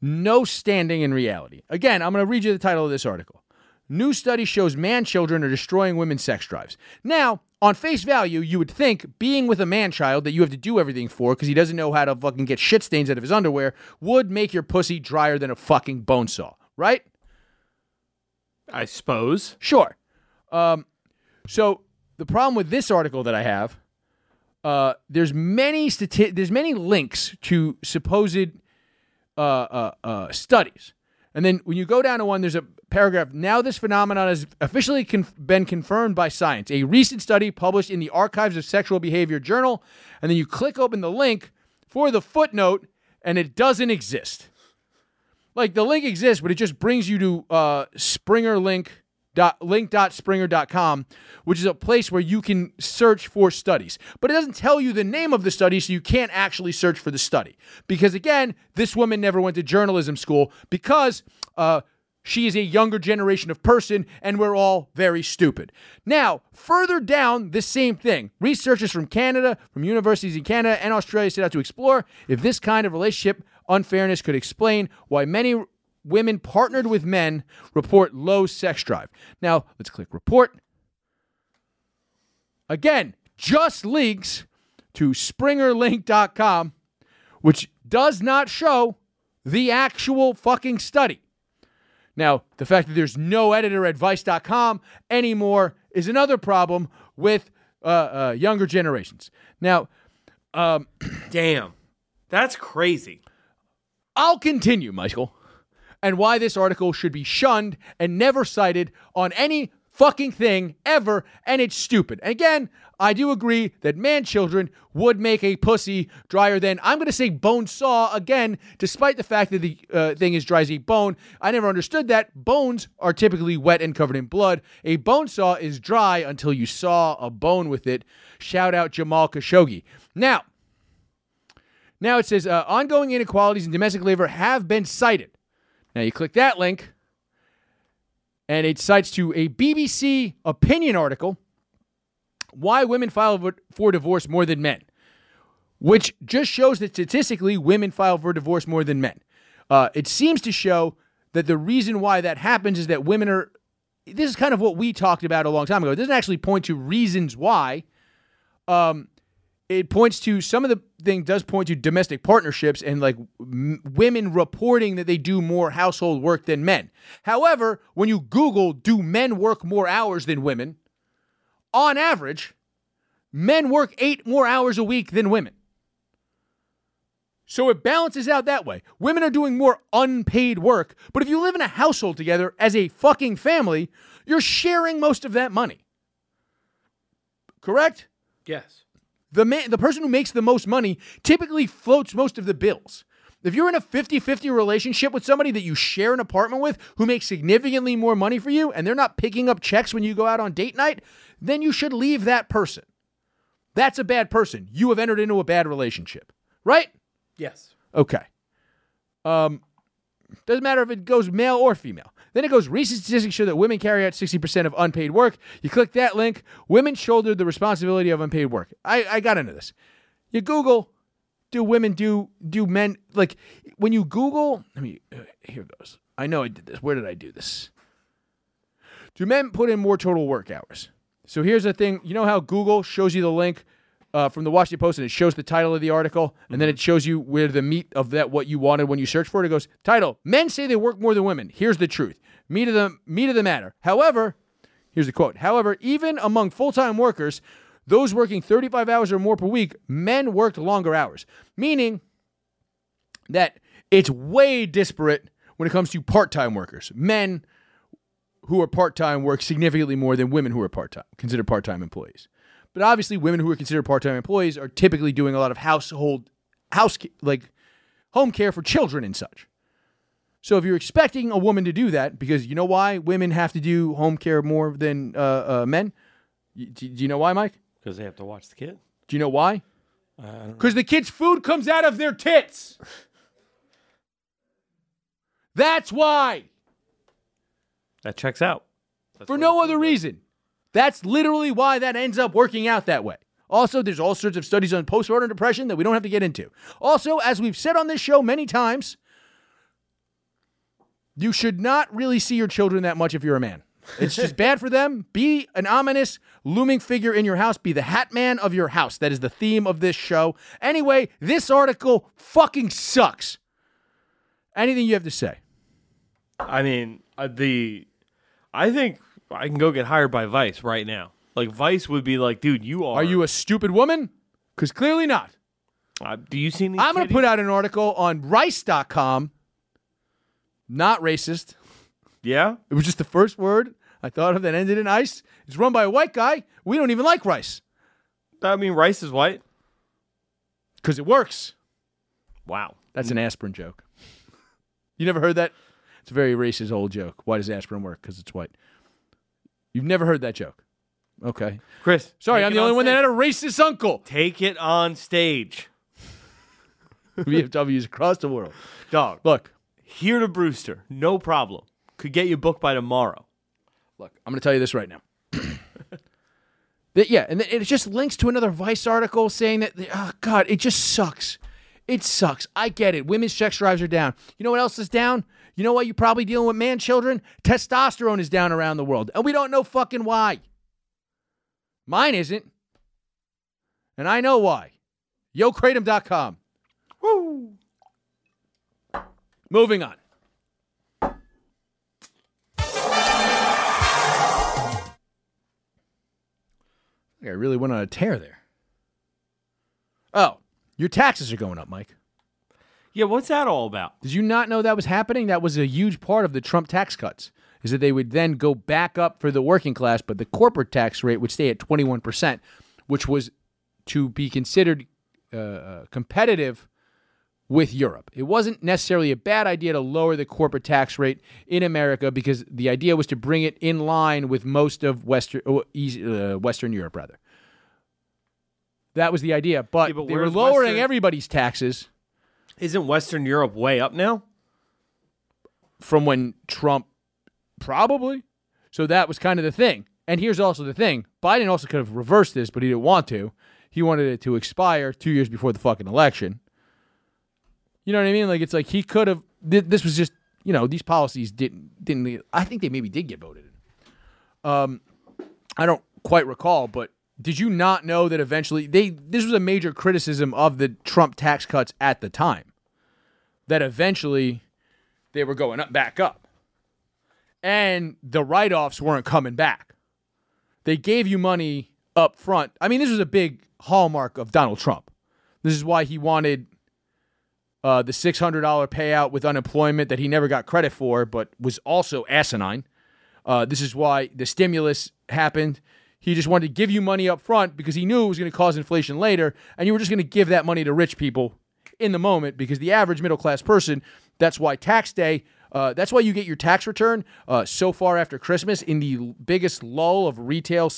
no standing in reality. Again, I'm going to read you the title of this article. New study shows man children are destroying women's sex drives. Now, on face value, you would think being with a man child that you have to do everything for because he doesn't know how to fucking get shit stains out of his underwear would make your pussy drier than a fucking bone saw, right? I suppose. Sure. So the problem with this article that I have, there's many links to supposed studies. And then when you go down to one, there's a paragraph. Now this phenomenon has officially been confirmed by science. A recent study published in the Archives of Sexual Behavior Journal. And then you click open the link for the footnote, and it doesn't exist. Like, the link exists, but it just brings you to link.springer.com, which is a place where you can search for studies. But it doesn't tell you the name of the study, so you can't actually search for the study. Because, again, this woman never went to journalism school because she is a younger generation of person, and we're all very stupid. Now, further down this same thing, researchers from Canada, from universities in Canada and Australia set out to explore if this kind of relationship unfairness could explain why many women partnered with men report low sex drive. Now, let's click report. Again, just links to springerlink.com, which does not show the actual fucking study. Now, the fact that there's no editoradvice.com anymore is another problem with younger generations. Now, damn, that's crazy. I'll continue, Michael. And why this article should be shunned and never cited on any fucking thing ever, and it's stupid. And again, I do agree that man children would make a pussy drier than, I'm going to say bone saw again, despite the fact that the thing is dry as a bone. I never understood that. Bones are typically wet and covered in blood. A bone saw is dry until you saw a bone with it. Shout out Jamal Khashoggi. Now it says, ongoing inequalities in domestic labor have been cited. Now, you click that link, and it cites to a BBC opinion article, Why Women File for Divorce More Than Men, which just shows that statistically, women file for divorce more than men. It seems to show that the reason why that happens is that women are... This is kind of what we talked about a long time ago. It doesn't actually point to reasons why. it points to, some of the thing does point to domestic partnerships and like women reporting that they do more household work than men. However, when you Google, do men work more hours than women? On average, men work 8 more hours a week than women. So it balances out that way. Women are doing more unpaid work, but if you live in a household together as a fucking family, you're sharing most of that money. Correct? Yes. The person who makes the most money typically floats most of the bills. If you're in a 50-50 relationship with somebody that you share an apartment with who makes significantly more money for you and they're not picking up checks when you go out on date night, then you should leave that person. That's a bad person. You have entered into a bad relationship. Right? Yes. Okay. Doesn't matter if it goes male or female. Then it goes, recent statistics show that women carry out 60% of unpaid work. You click that link, women shoulder the responsibility of unpaid work. I got into this. You Google, do women do men, like, when you Google, I mean, here it goes. I know I did this. Where did I do this? Do men put in more total work hours? So here's the thing. You know how Google shows you the link from the Washington Post, and it shows the title of the article, and then it shows you where the meat of that, what you wanted when you search for it. It goes, title, men say they work more than women. Here's the truth. Meat of the matter. However, here's the quote. However, even among full-time workers, those working 35 hours or more per week, men worked longer hours, meaning that it's way disparate when it comes to part-time workers. Men who are part-time work significantly more than women who are part-time, considered part-time employees. But obviously, women who are considered part-time employees are typically doing a lot of home care for children and such. So if you're expecting a woman to do that, because you know why women have to do home care more than men? Do you know why, Mike? Because they have to watch the kid. Do you know why? Because the kid's food comes out of their tits. That's why. That checks out. That's for no other reason. That's literally why that ends up working out that way. Also, there's all sorts of studies on postpartum depression that we don't have to get into. Also, as we've said on this show many times, you should not really see your children that much if you're a man. It's just bad for them. Be an ominous, looming figure in your house. Be the hat man of your house. That is the theme of this show. Anyway, this article fucking sucks. Anything you have to say? I mean, I think I can go get hired by Vice right now. Like, Vice would be like, dude, you are... Are you a stupid woman? Because clearly not. Do you see these I'm going to put out an article on rice.com. Not racist. Yeah? It was just the first word I thought of that ended in ice. It's run by a white guy. We don't even like rice. I mean, rice is white. Because it works. Wow. That's an aspirin joke. You never heard that? It's a very racist old joke. Why does aspirin work? Because it's white. You've never heard that joke. Okay. Chris. Sorry, I'm the only one that had a racist uncle. Take it on stage. VFWs across the world. Dog. Look. Here to Brewster. No problem. Could get you booked by tomorrow. Look, I'm going to tell you this right now. Yeah, and it just links to another Vice article saying that, oh, God, it just sucks. It sucks. I get it. Women's sex drives are down. You know what else is down? You know what? You're probably dealing with man children. Testosterone is down around the world, and we don't know fucking why. Mine isn't, and I know why. YoKratom.com. Woo! Moving on. I really went on a tear there. Oh, your taxes are going up, Mike. Yeah, what's that all about? Did you not know that was happening? That was a huge part of the Trump tax cuts, is that they would then go back up for the working class, but the corporate tax rate would stay at 21%, which was to be considered competitive with Europe. It wasn't necessarily a bad idea to lower the corporate tax rate in America because the idea was to bring it in line with most of Western Europe, rather. That was the idea, but they were lowering everybody's taxes. Isn't Western Europe way up now? From when Trump, probably. So that was kind of the thing. And here's also the thing. Biden also could have reversed this, but he didn't want to. He wanted it to expire 2 years before the fucking election. You know what I mean? Like, it's like he could have, this was just, you know, these policies didn't, I think they maybe did get voted in. I don't quite recall, but Did you not know that eventually this was a major criticism of the Trump tax cuts at the time, that eventually they were going up, back up, and the write-offs weren't coming back. They gave you money up front. I mean, this was a big hallmark of Donald Trump. This is why he wanted the $600 payout with unemployment that he never got credit for, but was also asinine. This is why the stimulus happened. He just wanted to give you money up front because he knew it was going to cause inflation later, and you were just going to give that money to rich people in the moment because the average middle-class person, that's why tax day, that's why you get your tax return so far after Christmas in the biggest lull of retail,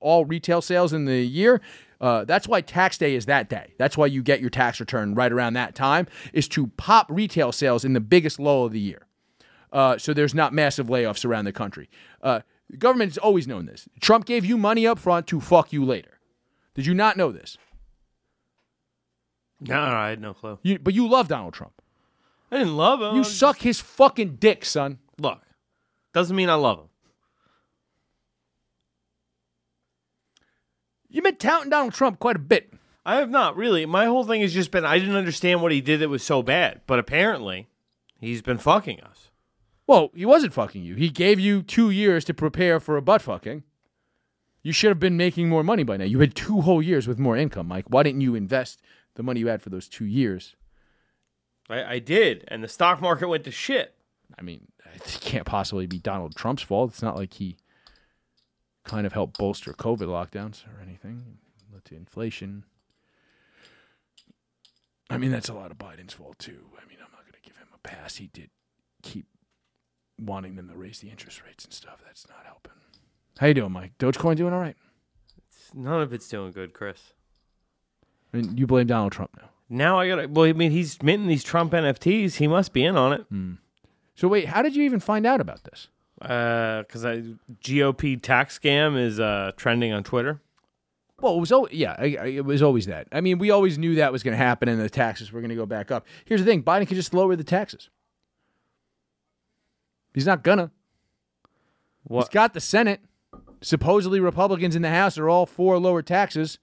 all retail sales in the year. That's why tax day is that day. That's why you get your tax return right around that time, is to pop retail sales in the biggest lull of the year. So there's not massive layoffs around the country. The government has always known this. Trump gave you money up front to fuck you later. Did you not know this? No, I had no clue. But you love Donald Trump. I didn't love him. You suck his fucking dick, son. Look, doesn't mean I love him. You've been touting Donald Trump quite a bit. I have not, really. My whole thing has just been I didn't understand what he did that was so bad. But apparently, he's been fucking us. Well, he wasn't fucking you. He gave you 2 years to prepare for a butt fucking. You should have been making more money by now. You had 2 whole years with more income, Mike. Why didn't you invest the money you had for those 2 years? I did, and the stock market went to shit. I mean, it can't possibly be Donald Trump's fault. It's not like he kind of helped bolster COVID lockdowns or anything. It led to inflation. I mean, that's a lot of Biden's fault, too. I mean, I'm not going to give him a pass. He did keep wanting them to raise the interest rates and stuff. That's not helping. How you doing, Mike? Dogecoin doing all right? None of it's doing good, Chris. I mean, you blame Donald Trump now. Now I gotta... Well, I mean, he's minting these Trump NFTs. He must be in on it. Mm. So wait, how did you even find out about this? Because GOP tax scam is trending on Twitter. Well, it was it was always that. I mean, we always knew that was going to happen and the taxes were going to go back up. Here's the thing. Biden could just lower the taxes. He's not gonna. What? He's got the Senate. Supposedly Republicans in the House are all for lower taxes.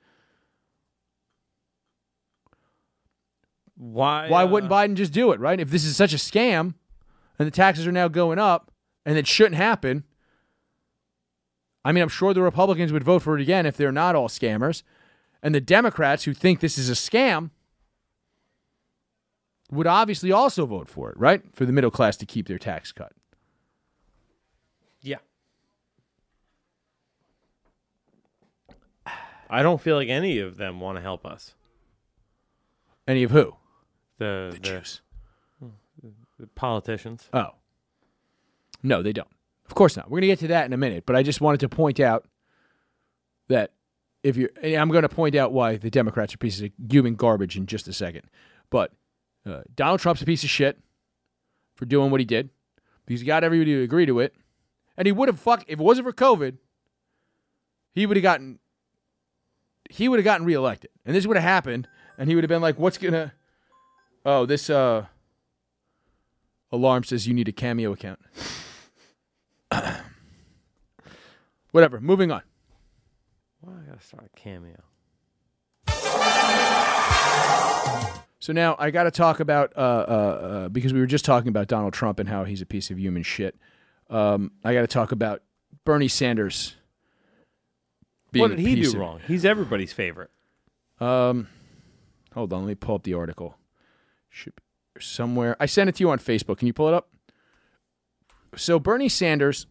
Why wouldn't Biden just do it, right? If this is such a scam and the taxes are now going up and it shouldn't happen. I mean, I'm sure the Republicans would vote for it again if they're not all scammers. And the Democrats who think this is a scam would obviously also vote for it, right? For the middle class to keep their tax cut. Yeah. I don't feel like any of them want to help us. Any of who? The Jews. The politicians. Oh. No, they don't. Of course not. We're going to get to that in a minute, but I just wanted to point out that I'm going to point out why the Democrats are pieces of human garbage in just a second, but Donald Trump's a piece of shit for doing what he did because he got everybody to agree to it. And he would have if it wasn't for COVID, he would have gotten reelected, and this would have happened, and he would have been like, this alarm says you need a Cameo account. Whatever, moving on. Why do I gotta start a Cameo? So now I got to talk about, because we were just talking about Donald Trump and how he's a piece of human shit. I got to talk about Bernie Sanders. What did he do wrong? He's everybody's favorite. Hold on, let me pull up the article. Should be somewhere. I sent it to you on Facebook. Can you pull it up? So Bernie Sanders,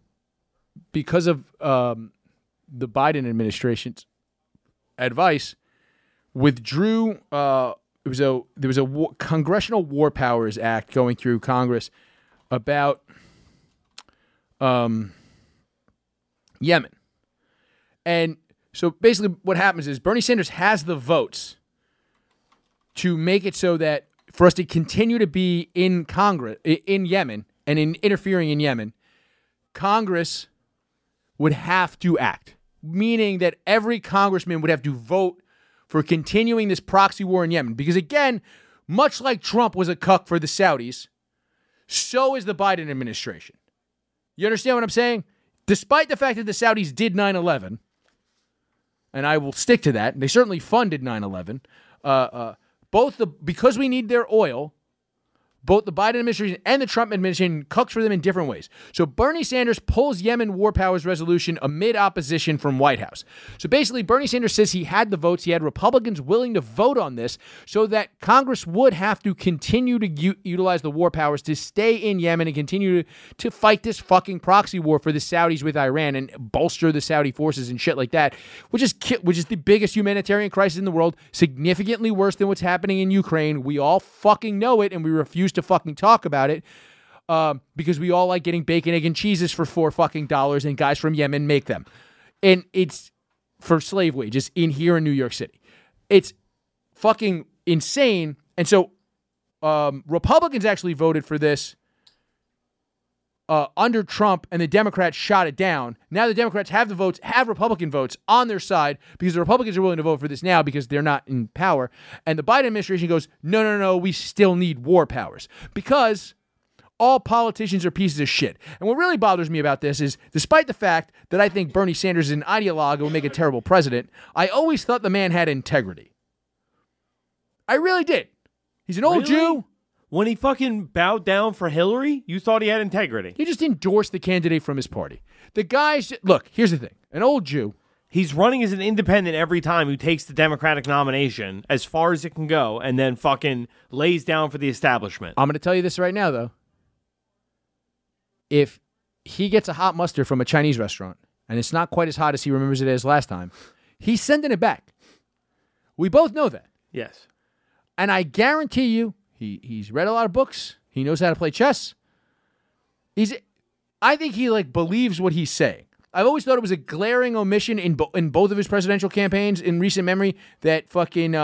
because of the Biden administration's advice, withdrew... There was a Congressional War Powers Act going through Congress about Yemen. And so basically what happens is Bernie Sanders has the votes to make it so that for us to continue to be in Congress, in Yemen, and interfering in Yemen, Congress would have to act, meaning that every congressman would have to vote for continuing this proxy war in Yemen. Because again, much like Trump was a cuck for the Saudis, so is the Biden administration. You understand what I'm saying? Despite the fact that the Saudis did 9/11, and I will stick to that, and they certainly funded 9/11. Because we need their oil, both the Biden administration and the Trump administration cucks for them in different ways. So Bernie Sanders pulls Yemen war powers resolution amid opposition from White House. So basically, Bernie Sanders says he had the votes. He had Republicans willing to vote on this so that Congress would have to continue to utilize the war powers to stay in Yemen and continue to fight this fucking proxy war for the Saudis with Iran and bolster the Saudi forces and shit like that, which is the biggest humanitarian crisis in the world, significantly worse than what's happening in Ukraine. We all fucking know it, and we refuse to fucking talk about it because we all like getting bacon, egg, and cheeses for $4 and guys from Yemen make them. And it's for slave wages in here in New York City. It's fucking insane. And so Republicans actually voted for this under Trump, and the Democrats shot it down. Now the Democrats have the votes, have Republican votes on their side because the Republicans are willing to vote for this now because they're not in power. And the Biden administration goes, no, we still need war powers because all politicians are pieces of shit. And what really bothers me about this is, despite the fact that I think Bernie Sanders is an ideologue and will make a terrible president, I always thought the man had integrity. I really did. He's an old Jew. When he fucking bowed down for Hillary, you thought he had integrity. He just endorsed the candidate from his party. The guy's... Look, here's the thing. An old Jew... He's running as an independent every time who takes the Democratic nomination as far as it can go and then fucking lays down for the establishment. I'm going to tell you this right now, though. If he gets a hot mustard from a Chinese restaurant, and it's not quite as hot as he remembers it as last time, he's sending it back. We both know that. Yes. And I guarantee you, He's read a lot of books. He knows how to play chess. I think he believes what he's saying. I've always thought it was a glaring omission in both of his presidential campaigns in recent memory that fucking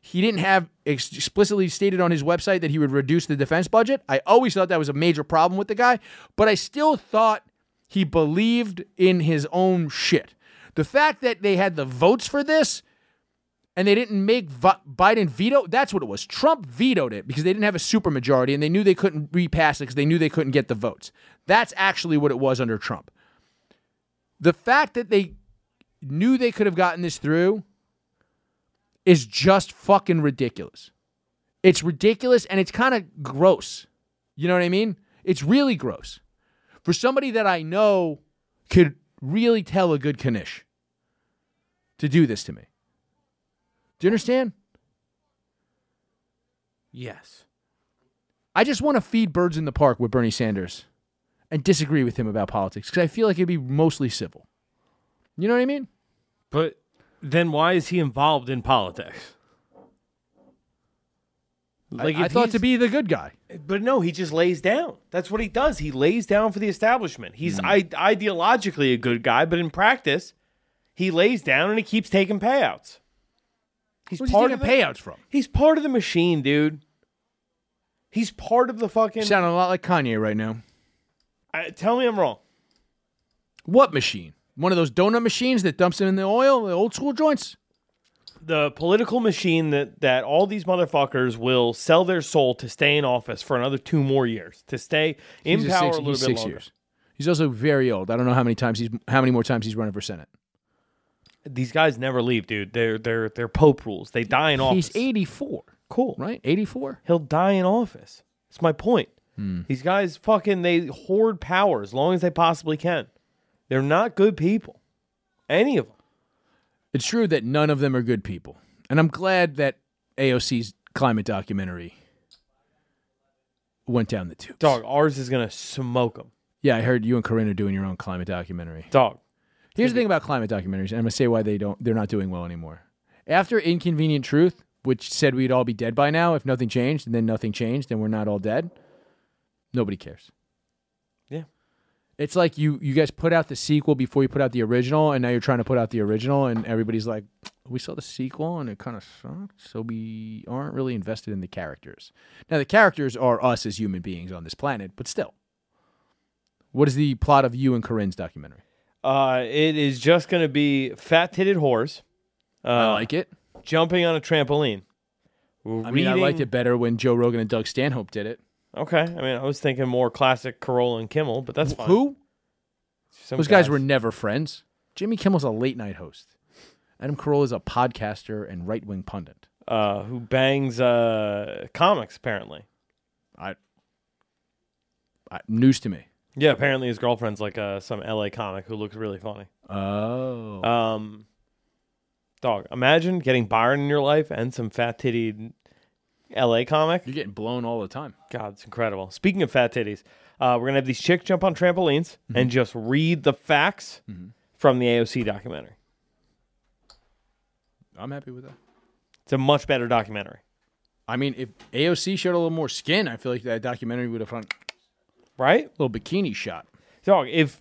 he didn't have explicitly stated on his website that he would reduce the defense budget. I always thought that was a major problem with the guy, but I still thought he believed in his own shit. The fact that they had the votes for this and they didn't make Biden veto. That's what it was. Trump vetoed it because they didn't have a supermajority, and they knew they couldn't repass it because they knew they couldn't get the votes. That's actually what it was under Trump. The fact that they knew they could have gotten this through is just fucking ridiculous. It's ridiculous, and it's kind of gross. You know what I mean? It's really gross. For somebody that I know could really tell a good Knish to do this to me. Do you understand? Yes. I just want to feed birds in the park with Bernie Sanders and disagree with him about politics because I feel like it'd be mostly civil. You know what I mean? But then why is he involved in politics? I thought to be the good guy. But no, he just lays down. That's what he does. He lays down for the establishment. He's ideologically a good guy, but in practice, he lays down and he keeps taking payouts. Where's he taking payouts from? He's part of the machine, dude. He's part of the fucking... You sound a lot like Kanye right now. Tell me I'm wrong. What machine? One of those donut machines that dumps him in the oil, the old school joints? The political machine that all these motherfuckers will sell their soul to stay in office for another 2 more years, to stay in power a little bit longer. Years. He's also very old. I don't know how many more times he's running for Senate. These guys never leave, dude. They're Pope rules. They die in office. He's 84. Cool. Right? 84? He'll die in office. That's my point. These guys fucking, they hoard power as long as they possibly can. They're not good people. Any of them. It's true that none of them are good people. And I'm glad that AOC's climate documentary went down the tubes. Dog, ours is going to smoke them. Yeah, I heard you and Corinne are doing your own climate documentary. Dog. Here's the thing about climate documentaries, and I'm going to say why they're not doing well anymore. After Inconvenient Truth, which said we'd all be dead by now if nothing changed, and then nothing changed, and we're not all dead, nobody cares. Yeah. It's like you guys put out the sequel before you put out the original, and now you're trying to put out the original, and everybody's like, we saw the sequel, and it kind of sucked, so we aren't really invested in the characters. Now, the characters are us as human beings on this planet, but still. What is the plot of you and Corinne's documentary? It is just going to be fat-titted whores. I like it. Jumping on a trampoline. I liked it better when Joe Rogan and Doug Stanhope did it. Okay. I mean, I was thinking more classic Carolla and Kimmel, but that's fine. Who? Those guys were never friends. Jimmy Kimmel's a late-night host. Adam Carolla is a podcaster and right-wing pundit. Who bangs comics, apparently. News to me. Yeah, apparently his girlfriend's like some LA comic who looks really funny. Oh. Dog, imagine getting Byron in your life and some fat-tittied LA comic. You're getting blown all the time. God, it's incredible. Speaking of fat titties, we're going to have these chicks jump on trampolines mm-hmm. and just read the facts mm-hmm. from the AOC documentary. I'm happy with that. It's a much better documentary. I mean, if AOC showed a little more skin, I feel like that documentary would have run. Right? A little bikini shot. Dog, if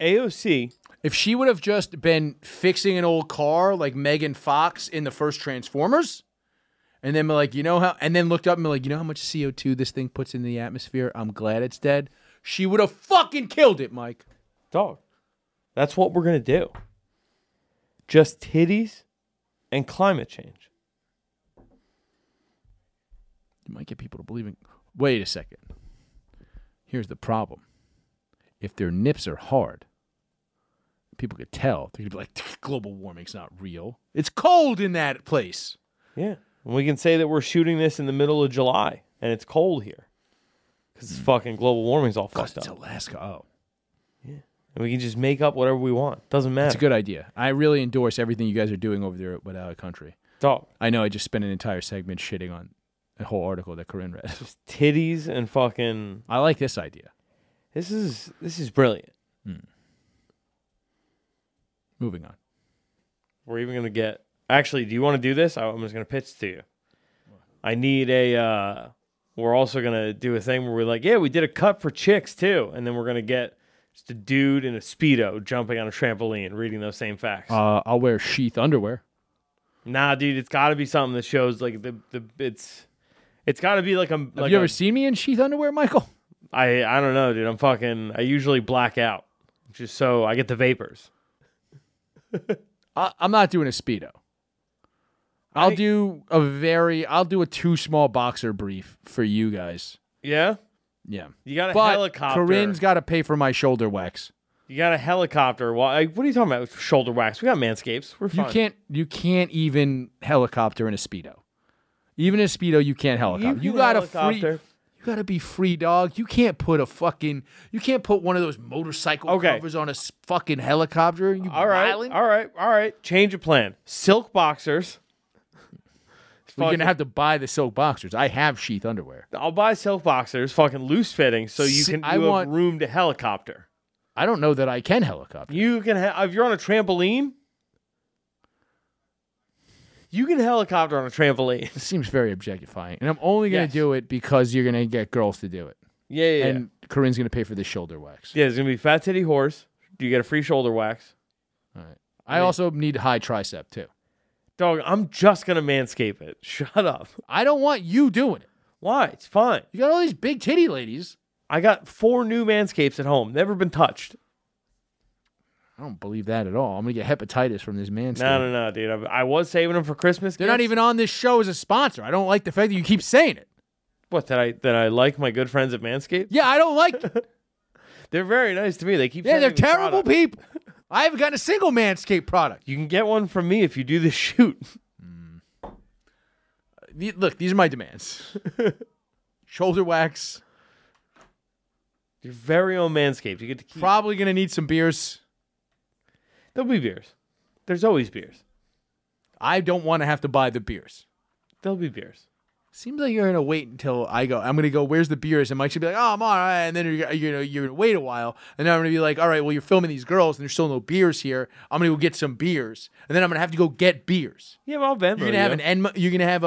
AOC... If she would have just been fixing an old car like Megan Fox in the first Transformers... And then like, you know how, and then looked up and be like, you know how much CO2 this thing puts in the atmosphere? I'm glad it's dead. She would have fucking killed it, Mike. Dog. That's what we're gonna do. Just titties and climate change. You might get people to believe in. Wait a second. Here's the problem. If their nips are hard, people could tell. They're gonna be like, global warming's not real. It's cold in that place. Yeah. We can say that we're shooting this in the middle of July, and it's cold here. Because fucking global warming's all fucked up. It's Alaska. Oh. Yeah. And we can just make up whatever we want. Doesn't matter. It's a good idea. I really endorse everything you guys are doing over there at Our Country. Dog. I know I just spent an entire segment shitting on a whole article that Corinne read. Just titties and fucking... I like this idea. This is brilliant. Mm. Moving on. We're even going to get... Actually, do you want to do this? I'm just going to pitch to you. I need a... we're also going to do a thing where we're like, yeah, we did a cut for chicks, too. And then we're going to get just a dude in a Speedo jumping on a trampoline, reading those same facts. I'll wear sheath underwear. Nah, dude, it's got to be something that shows, like, the it's got to be like a... Have like you ever seen me in sheath underwear, Michael? I don't know, dude. I'm fucking... I usually black out, just so I get the vapors. I'm not doing a Speedo. I'll do a too small boxer brief for you guys. Yeah? Yeah. You got a helicopter. Corinne's got to pay for my shoulder wax. You got a helicopter. Well, what are you talking about? Shoulder wax. We got manscapes. We're fine. You can't even helicopter in a Speedo. Even in a Speedo, you can't helicopter. You got to be free, dog. You can't put one of those motorcycle covers on a fucking helicopter. You violent? All right. Change of plan. Silk boxers. We're going to have to buy the silk boxers. I have sheath underwear. I'll buy silk boxers, fucking loose fitting, so you can have room to helicopter. I don't know that I can helicopter. You can if you're on a trampoline, you can helicopter on a trampoline. It seems very objectifying. And I'm only going to do it because you're going to get girls to do it. Yeah. And Corinne's going to pay for the shoulder wax. Yeah, it's going to be fat titty horse. Do you get a free shoulder wax? All right. I also need high tricep, too. Dog, I'm just going to manscape it. Shut up. I don't want you doing it. Why? It's fine. You got all these big titty ladies. I got 4 new manscapes at home. Never been touched. I don't believe that at all. I'm going to get hepatitis from this manscape. No, dude. I was saving them for Christmas. They're not even on this show as a sponsor. I don't like the fact that you keep saying it. What, that I like my good friends at Manscaped? Yeah, I don't like it. They're very nice to me. They keep saying they're terrible people. I haven't gotten a single Manscaped product. You can get one from me if you do this shoot. Look, these are my demands. Shoulder wax. Your very own Manscaped. You get to keep. Probably going to need some beers. There'll be beers. There's always beers. I don't want to have to buy the beers. There'll be beers. Seems like you're going to wait until I go. I'm going to go, where's the beers? And Mike should be like, oh, I'm all right. And then you're going to wait a while. And then I'm going to be like, all right, well, you're filming these girls and there's still no beers here. I'm going to go get some beers. And then I'm going to have to go get beers. Yeah, well, Venmo. You're going to have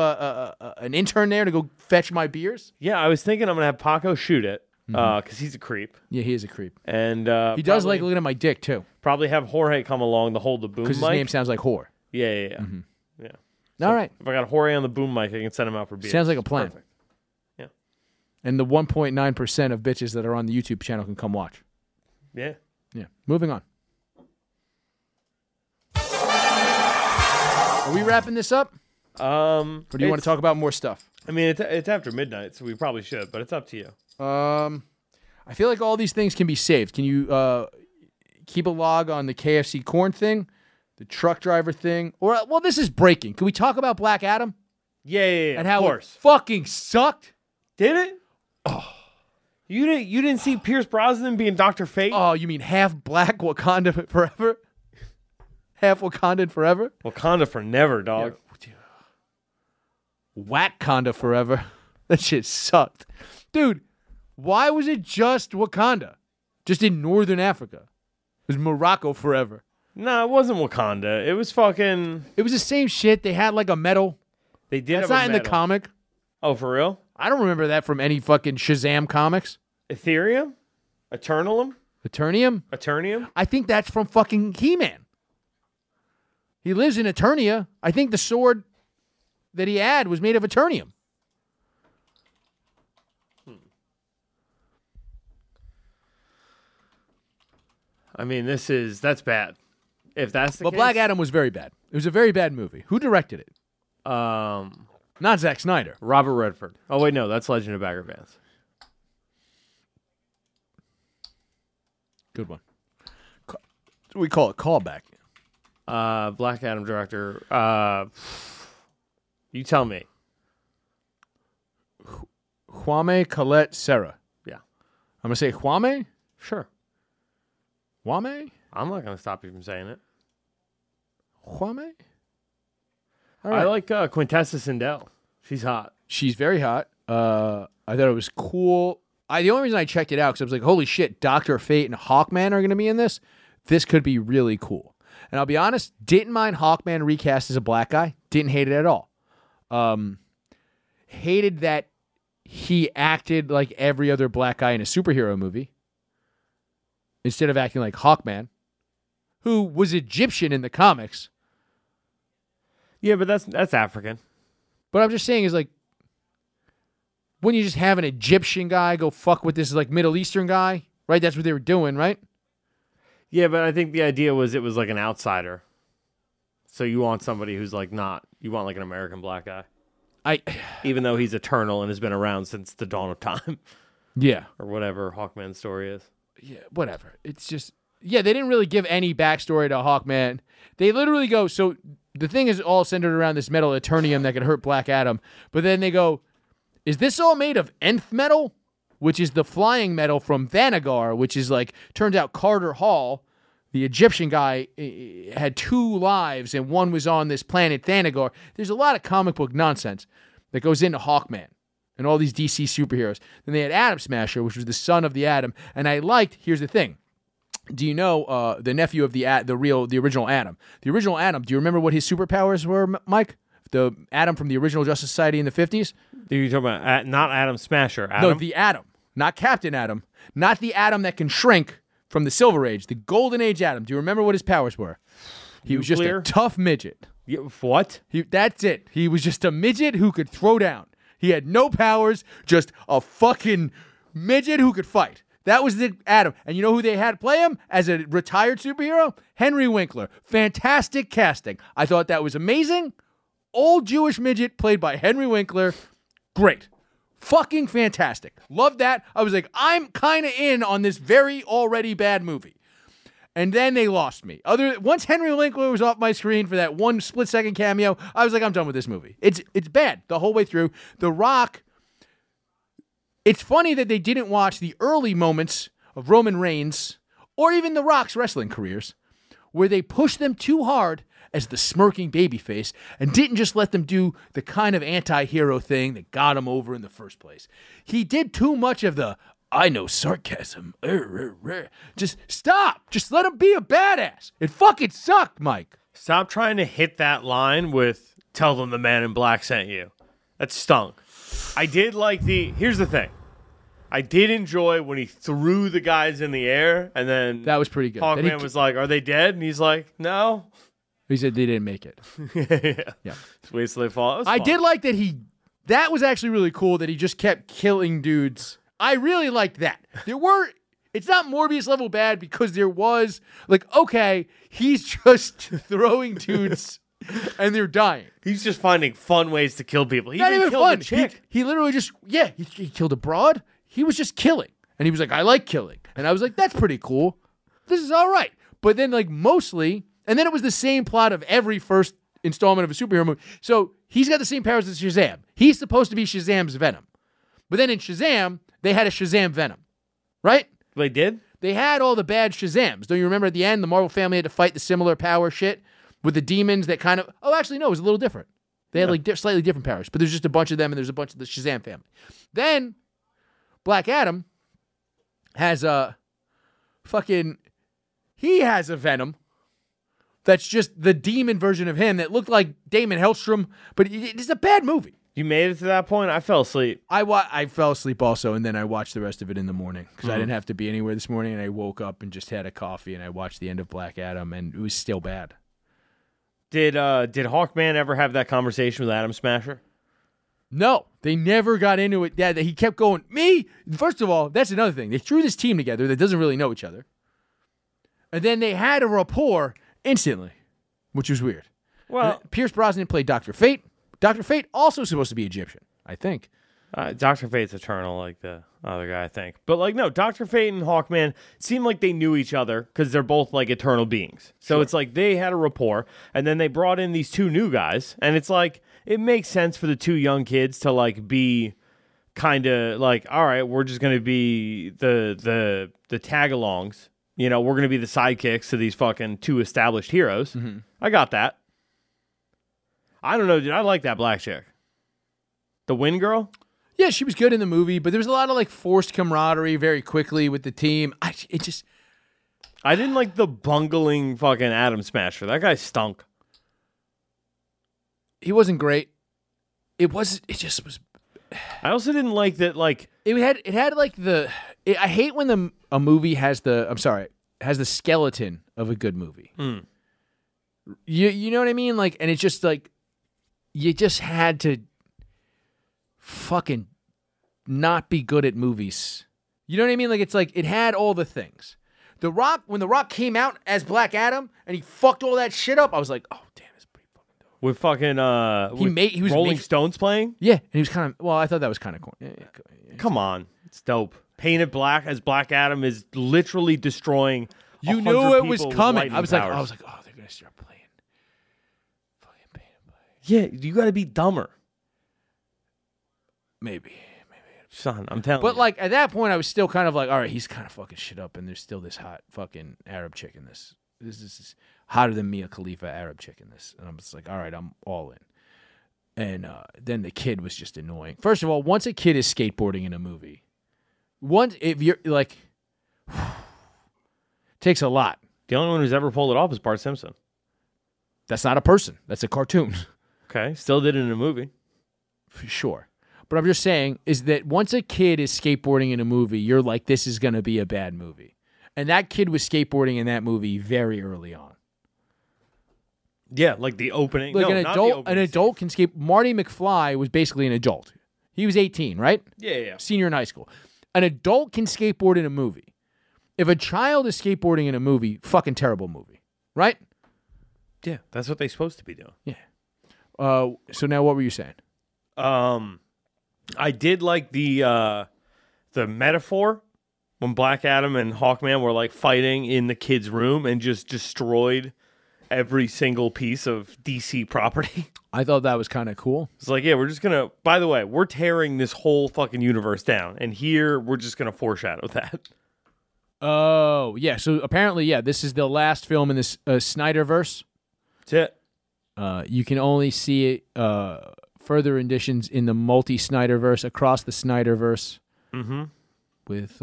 an intern there to go fetch my beers? Yeah, I was thinking I'm going to have Paco shoot it because he's a creep. Yeah, he is a creep. And he does like looking at my dick, too. Probably have Jorge come along to hold the boom mic. Because his name sounds like whore. Yeah. Mm-hmm. Yeah. So all right. If I got Jorge on the boom mic, I can send him out for beer. Sounds like a plan. Perfect. Yeah. And the 1.9% of bitches that are on the YouTube channel can come watch. Yeah. Yeah. Moving on. Are we wrapping this up? Or do you want to talk about more stuff? I mean, it's after midnight, so we probably should, but it's up to you. I feel like all these things can be saved. Can you keep a log on the KFC corn thing? the truck driver thing. Or, well, this is breaking. Can we talk about Black Adam? Yeah. And how it fucking sucked. Did it? Oh. You didn't see Pierce Brosnan being Dr. Fate? Oh, you mean half black Wakanda forever? Half Wakandan forever? Wakanda for never, dog. Yeah. Wakanda forever. That shit sucked. Dude, why was it just Wakanda? Just in Northern Africa. It was Morocco forever. Nah, it wasn't Wakanda. It was fucking... It was the same shit. They had like a medal. They did. That's not in the comic. Oh, for real? I don't remember that from any fucking Shazam comics. Ethereum? Eternalum? Eternium? I think that's from fucking He-Man. He lives in Eternia. I think the sword that he had was made of Eternium. I mean, that's bad. If that's the case. But Black Adam was very bad. It was a very bad movie. Who directed it? Not Zack Snyder. Robert Redford. Oh, wait, no. That's Legend of Bagger Vance. Good one. We call it callback. Black Adam director. You tell me. Kwame Colette Serra. Yeah. I'm going to say Kwame? Sure. Kwame? I'm not going to stop you from saying it. Kwame? All right. I like Quintessa Sindel. She's hot. She's very hot. I thought it was cool. The only reason I checked it out because I was like, holy shit, Dr. Fate and Hawkman are going to be in this. This could be really cool. And I'll be honest, didn't mind Hawkman recast as a black guy. Didn't hate it at all. Hated that he acted like every other black guy in a superhero movie instead of acting like Hawkman, who was Egyptian in the comics. Yeah, but that's African. But I'm just saying is like, wouldn't you just have an Egyptian guy go fuck with this like Middle Eastern guy, right? That's what they were doing, right? Yeah, but I think the idea was it was like an outsider. So you want somebody who's like not, you want like an American black guy. Even though he's eternal and has been around since the dawn of time. Yeah. Or whatever Hawkman's story is. Yeah, whatever. It's just, yeah, they didn't really give any backstory to Hawkman. They literally go, so... The thing is all centered around this metal Eternium that could hurt Black Adam. But then they go, is this all made of Nth metal? Which is the flying metal from Thanagar, which is like, turns out Carter Hall, the Egyptian guy, had two lives and one was on this planet Thanagar. There's a lot of comic book nonsense that goes into Hawkman and all these DC superheroes. Then they had Atom Smasher, which was the son of the Atom. And I liked, here's the thing. Do you know the nephew of the original Adam? The original Adam, do you remember what his superpowers were, Mike? The Adam from the original Justice Society in the 50s? You're talking about not Adam Smasher, Adam? No, the Adam. Not Captain Adam. Not the Adam that can shrink from the Silver Age. The Golden Age Adam. Do you remember what his powers were? He was just a tough midget. What? That's it. He was just a midget who could throw down. He had no powers, just a fucking midget who could fight. That was the Adam. And you know who they had play him as a retired superhero? Henry Winkler. Fantastic casting. I thought that was amazing. Old Jewish midget played by Henry Winkler. Great. Fucking fantastic. Loved that. I was like, I'm kind of in on this very already bad movie. And then they lost me. Once Henry Winkler was off my screen for that one split-second cameo, I was like, I'm done with this movie. It's bad the whole way through. The Rock... It's funny that they didn't watch the early moments of Roman Reigns or even The Rock's wrestling careers where they pushed them too hard as the smirking babyface and didn't just let them do the kind of anti-hero thing that got him over in the first place. He did too much of the, I know sarcasm. Just stop. Just let him be a badass. It fucking sucked, Mike. Stop trying to hit that line with, tell them the man in black sent you. That stunk. I did like here's the thing. I did enjoy when he threw the guys in the air and then... That was pretty good. Hawkman was like, are they dead? And he's like, no. He said they didn't make it. Yeah. It's they fall. I did like that that was actually really cool that he just kept killing dudes. I really liked that. It's not Morbius level bad because there was like, okay, he's just throwing dudes... And they're dying. He's just finding fun ways to kill people. He not even fun. The chick. He literally just, he killed a broad. He was just killing. And he was like, I like killing. And I was like, that's pretty cool. This is all right. But then like mostly, And then it was the same plot of every first installment of a superhero movie. So he's got the same powers as Shazam. He's supposed to be Shazam's Venom. But then in Shazam, they had a Shazam Venom, right? They did? They had all the bad Shazams. Don't you remember at the end, the Marvel family had to fight the similar power shit with the demons that kind of... Oh, actually, no, it was a little different. They had like slightly different powers, but there's just a bunch of them, and there's a bunch of the Shazam family. Then Black Adam has a fucking... He has a Venom that's just the demon version of him that looked like Damon Hellstrom, but it's a bad movie. You made it to that point? I fell asleep. I fell asleep also, and then I watched the rest of it in the morning because I didn't have to be anywhere this morning, and I woke up and just had a coffee, and I watched the end of Black Adam, and it was still bad. Did Hawkman ever have that conversation with Adam Smasher? No, they never got into it. Yeah, he kept going, me? First of all, that's another thing. They threw this team together that doesn't really know each other, and then they had a rapport instantly, which was weird. Well, Pierce Brosnan played Dr. Fate. Dr. Fate also supposed to be Egyptian, I think. Dr. Fate's eternal, like the other guy, I think. But, like, no, Dr. Fate and Hawkman seemed like they knew each other because they're both, like, eternal beings. So It's like they had a rapport, and then they brought in these two new guys, and it's like it makes sense for the two young kids to, like, be kind of like, all right, we're just going to be the tag-alongs. You know, we're going to be the sidekicks to these fucking two established heroes. Mm-hmm. I got that. I don't know, dude. I like that black chick. The Wind Girl? Yeah, she was good in the movie, but there was a lot of like forced camaraderie very quickly with the team. I didn't like the bungling fucking Adam Smasher. That guy stunk. He wasn't great. It just was. I also didn't like that. Like it had like the. I hate when a movie has the. I'm sorry, has the skeleton of a good movie. Mm. You know what I mean? Like, and it's just like. You just had to fucking not be good at movies. You know what I mean? Like, it's like, it had all the things. The Rock, when The Rock came out as Black Adam, and he fucked all that shit up, I was like, oh, damn, it's pretty fucking dope. With fucking, Rolling Stones playing? Yeah, and he was kind of, well, I thought that was kind of corny. Yeah. Come on, it's dope. Painted black as Black Adam is literally destroying 100 people. You knew it was coming. I was like, oh, they're going to start playing. Yeah, you got to be dumber. Maybe. Son, I'm telling you. But, like, at that point, I was still kind of like, all right, he's kind of fucking shit up, and there's still this hot fucking Arab chick in this. This is hotter than Mia Khalifa Arab chick in this. And I'm just like, all right, I'm all in. And then the kid was just annoying. First of all, once a kid is skateboarding in a movie, if you're, like, takes a lot. The only one who's ever pulled it off is Bart Simpson. That's not a person. That's a cartoon. Okay, still did it in a movie. For sure. But I'm just saying is that once a kid is skateboarding in a movie, you're like, this is going to be a bad movie. And that kid was skateboarding in that movie very early on. Yeah, like the opening. Like an adult can skate. Marty McFly was basically an adult. He was 18, right? Yeah. Senior in high school. An adult can skateboard in a movie. If a child is skateboarding in a movie, fucking terrible movie, right? Yeah, that's what they're supposed to be doing. Yeah. So now what were you saying? I did like the metaphor when Black Adam and Hawkman were like fighting in the kid's room and just destroyed every single piece of DC property. I thought that was kind of cool. It's like, yeah, we're just going to, by the way, we're tearing this whole fucking universe down. And here we're just going to foreshadow that. Oh, yeah. So apparently, yeah, this is the last film in this Snyderverse. That's it. You can only see further renditions in the multi-Snyderverse, across the Snyderverse, with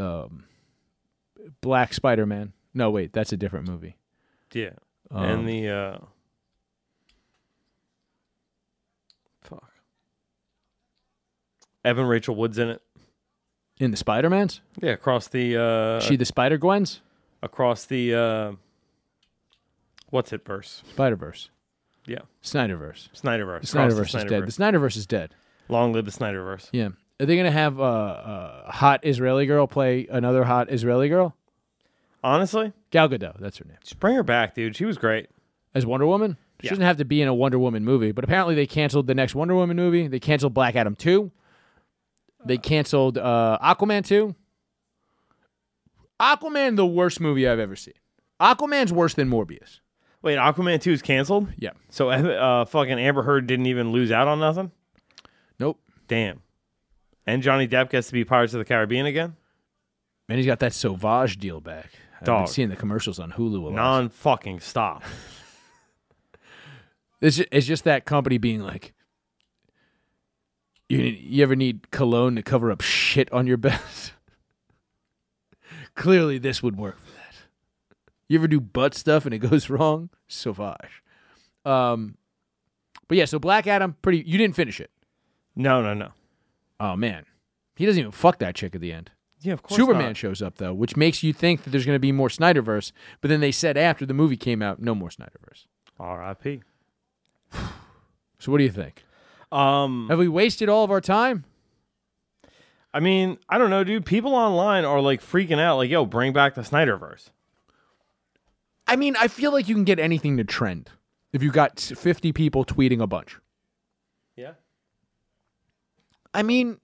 Black Spider-Man. No, wait, that's a different movie. Yeah. And the... Fuck. Evan Rachel Wood's in it. In the Spider-Mans? Yeah, across the... She the Spider-Gwens? Across the... What's it verse? Spider-Verse. Yeah. Snyderverse. The Snyderverse is dead. The Snyderverse is dead. Long live the Snyderverse. Yeah. Are they going to have a hot Israeli girl play another hot Israeli girl? Honestly? Gal Gadot. That's her name. Just bring her back, dude. She was great. As Wonder Woman? She doesn't have to be in a Wonder Woman movie, but apparently they canceled the next Wonder Woman movie. They canceled Black Adam 2. They canceled Aquaman 2. Aquaman, the worst movie I've ever seen. Aquaman's worse than Morbius. Wait, Aquaman 2 is canceled? Yeah. So fucking Amber Heard didn't even lose out on nothing? Nope. Damn. And Johnny Depp gets to be Pirates of the Caribbean again? Man, he's got that Sauvage deal back. Dog. I've been seeing the commercials on Hulu a lot. Non-fucking stop. It's just that company being like, you ever need cologne to cover up shit on your bed? Clearly this would work for that. You ever do butt stuff and it goes wrong? Sauvage. But yeah, so Black Adam, you didn't finish it. No. Oh, man. He doesn't even fuck that chick at the end. Yeah, of course Superman shows up, though, which makes you think that there's going to be more Snyderverse, but then they said after the movie came out, no more Snyderverse. R.I.P. So what do you think? Have we wasted all of our time? I mean, I don't know, dude. People online are, like, freaking out, like, yo, bring back the Snyderverse. I mean, I feel like you can get anything to trend if you got 50 people tweeting a bunch. Yeah. I mean,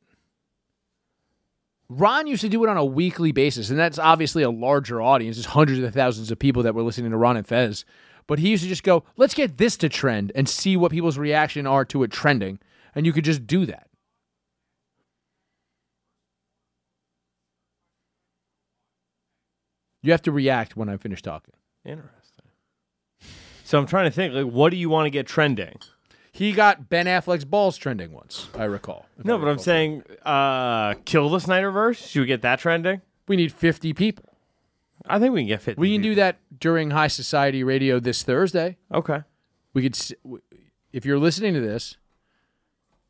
Ron used to do it on a weekly basis, and that's obviously a larger audience. There's hundreds of thousands of people that were listening to Ron and Fez. But he used to just go, let's get this to trend and see what people's reaction are to it trending. And you could just do that. You have to react when I finish talking. Interesting. So I'm trying to think, like, what do you want to get trending? He got Ben Affleck's balls trending once, I recall. No, but I'm saying kill the Snyderverse. Should we get that trending? We need 50 people. I think we can get 50 people. We can do that during High Society Radio this Thursday. Okay. We could, if you're listening to this,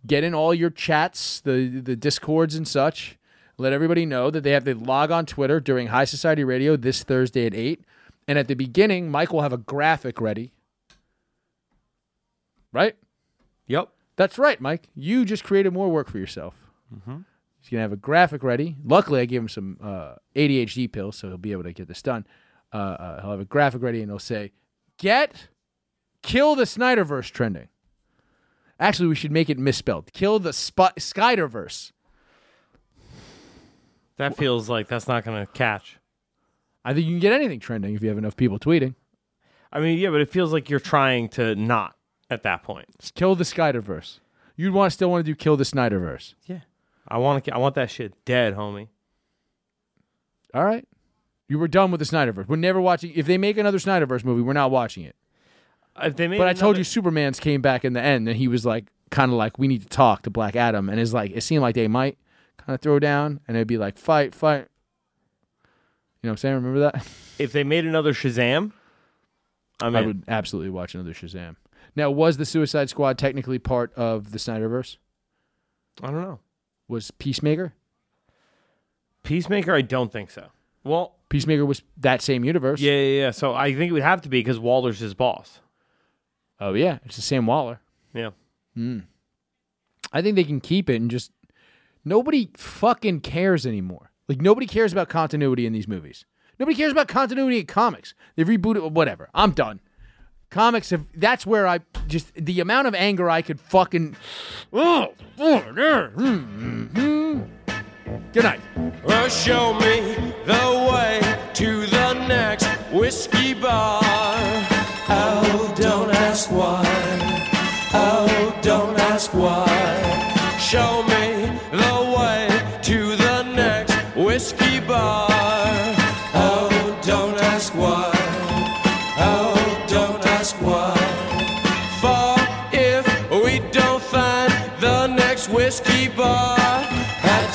get in all your chats, the Discords and such. Let everybody know that they have to log on Twitter during High Society Radio this Thursday at 8. And at the beginning, Mike will have a graphic ready. Right? Yep. That's right, Mike. You just created more work for yourself. Mm-hmm. He's going to have a graphic ready. Luckily, I gave him some ADHD pills, so he'll be able to get this done. He'll have a graphic ready, and he'll say, kill the Snyderverse trending. Actually, we should make it misspelled. Kill the Skyderverse. That feels like that's not going to catch. I think you can get anything trending if you have enough people tweeting. I mean, yeah, but it feels like you're trying to not. At that point, kill the Snyderverse. You'd still want to do kill the Snyderverse. Yeah, I want that shit dead, homie. All right, you were done with the Snyderverse. We're never watching. If they make another Snyderverse movie, we're not watching it. I told you, Superman's came back in the end, and he was like, kind of like, we need to talk to Black Adam, and it's like it seemed like they might kind of throw down, and it'd be like fight. You know what I'm saying? Remember that? If they made another Shazam, I would absolutely watch another Shazam. Now, was the Suicide Squad technically part of the Snyderverse? I don't know. Was Peacemaker? Peacemaker, I don't think so. Well, Peacemaker was that same universe. Yeah. So I think it would have to be because Waller's his boss. Oh, yeah. It's the same Waller. Yeah. I think they can keep it and just... Nobody fucking cares anymore. Like, nobody cares about continuity in these movies. Nobody cares about continuity in comics. They've rebooted... Whatever. I'm done. Comics have... That's where I just... The amount of anger I could fucking... Good night. Well, show me the way to the next whiskey bar. Oh, don't ask why. Oh, don't ask why. Show me the way to the next whiskey bar. Oh, don't ask why. Whiskey bar. I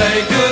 Say good.